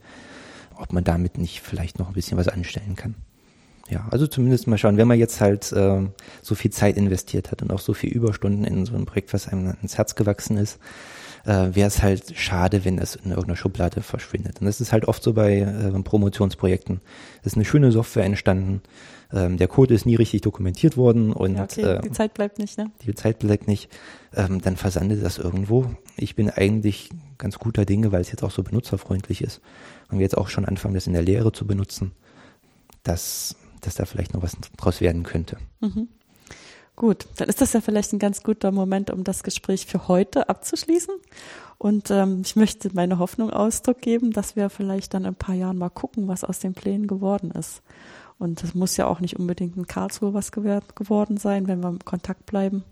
ob man damit nicht vielleicht noch ein bisschen was anstellen kann. Ja, also zumindest mal schauen, wenn man jetzt halt äh, so viel Zeit investiert hat und auch so viel Überstunden in so ein Projekt, was einem ins Herz gewachsen ist, äh, wäre es halt schade, wenn das in irgendeiner Schublade verschwindet. Und das ist halt oft so bei äh, Promotionsprojekten. Es ist eine schöne Software entstanden, äh, der Code ist nie richtig dokumentiert worden und ja, okay. äh, die Zeit bleibt nicht, ne? Die Zeit bleibt nicht. Ähm, dann versandet das irgendwo. Ich bin eigentlich ganz guter Dinge, weil es jetzt auch so benutzerfreundlich ist und wir jetzt auch schon anfangen, das in der Lehre zu benutzen, dass dass da vielleicht noch was draus werden könnte. Mhm. Gut, dann ist das ja vielleicht ein ganz guter Moment, um das Gespräch für heute abzuschließen. Und ähm, ich möchte meine Hoffnung Ausdruck geben, dass wir vielleicht dann in ein paar Jahren mal gucken, was aus den Plänen geworden ist. Und das muss ja auch nicht unbedingt in Karlsruhe was gewährt, geworden sein. Wenn wir im Kontakt bleiben,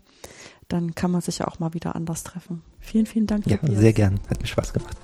dann kann man sich ja auch mal wieder anders treffen. Vielen, vielen Dank. Ja, Tobias. Sehr gern. Hat mir Spaß gemacht.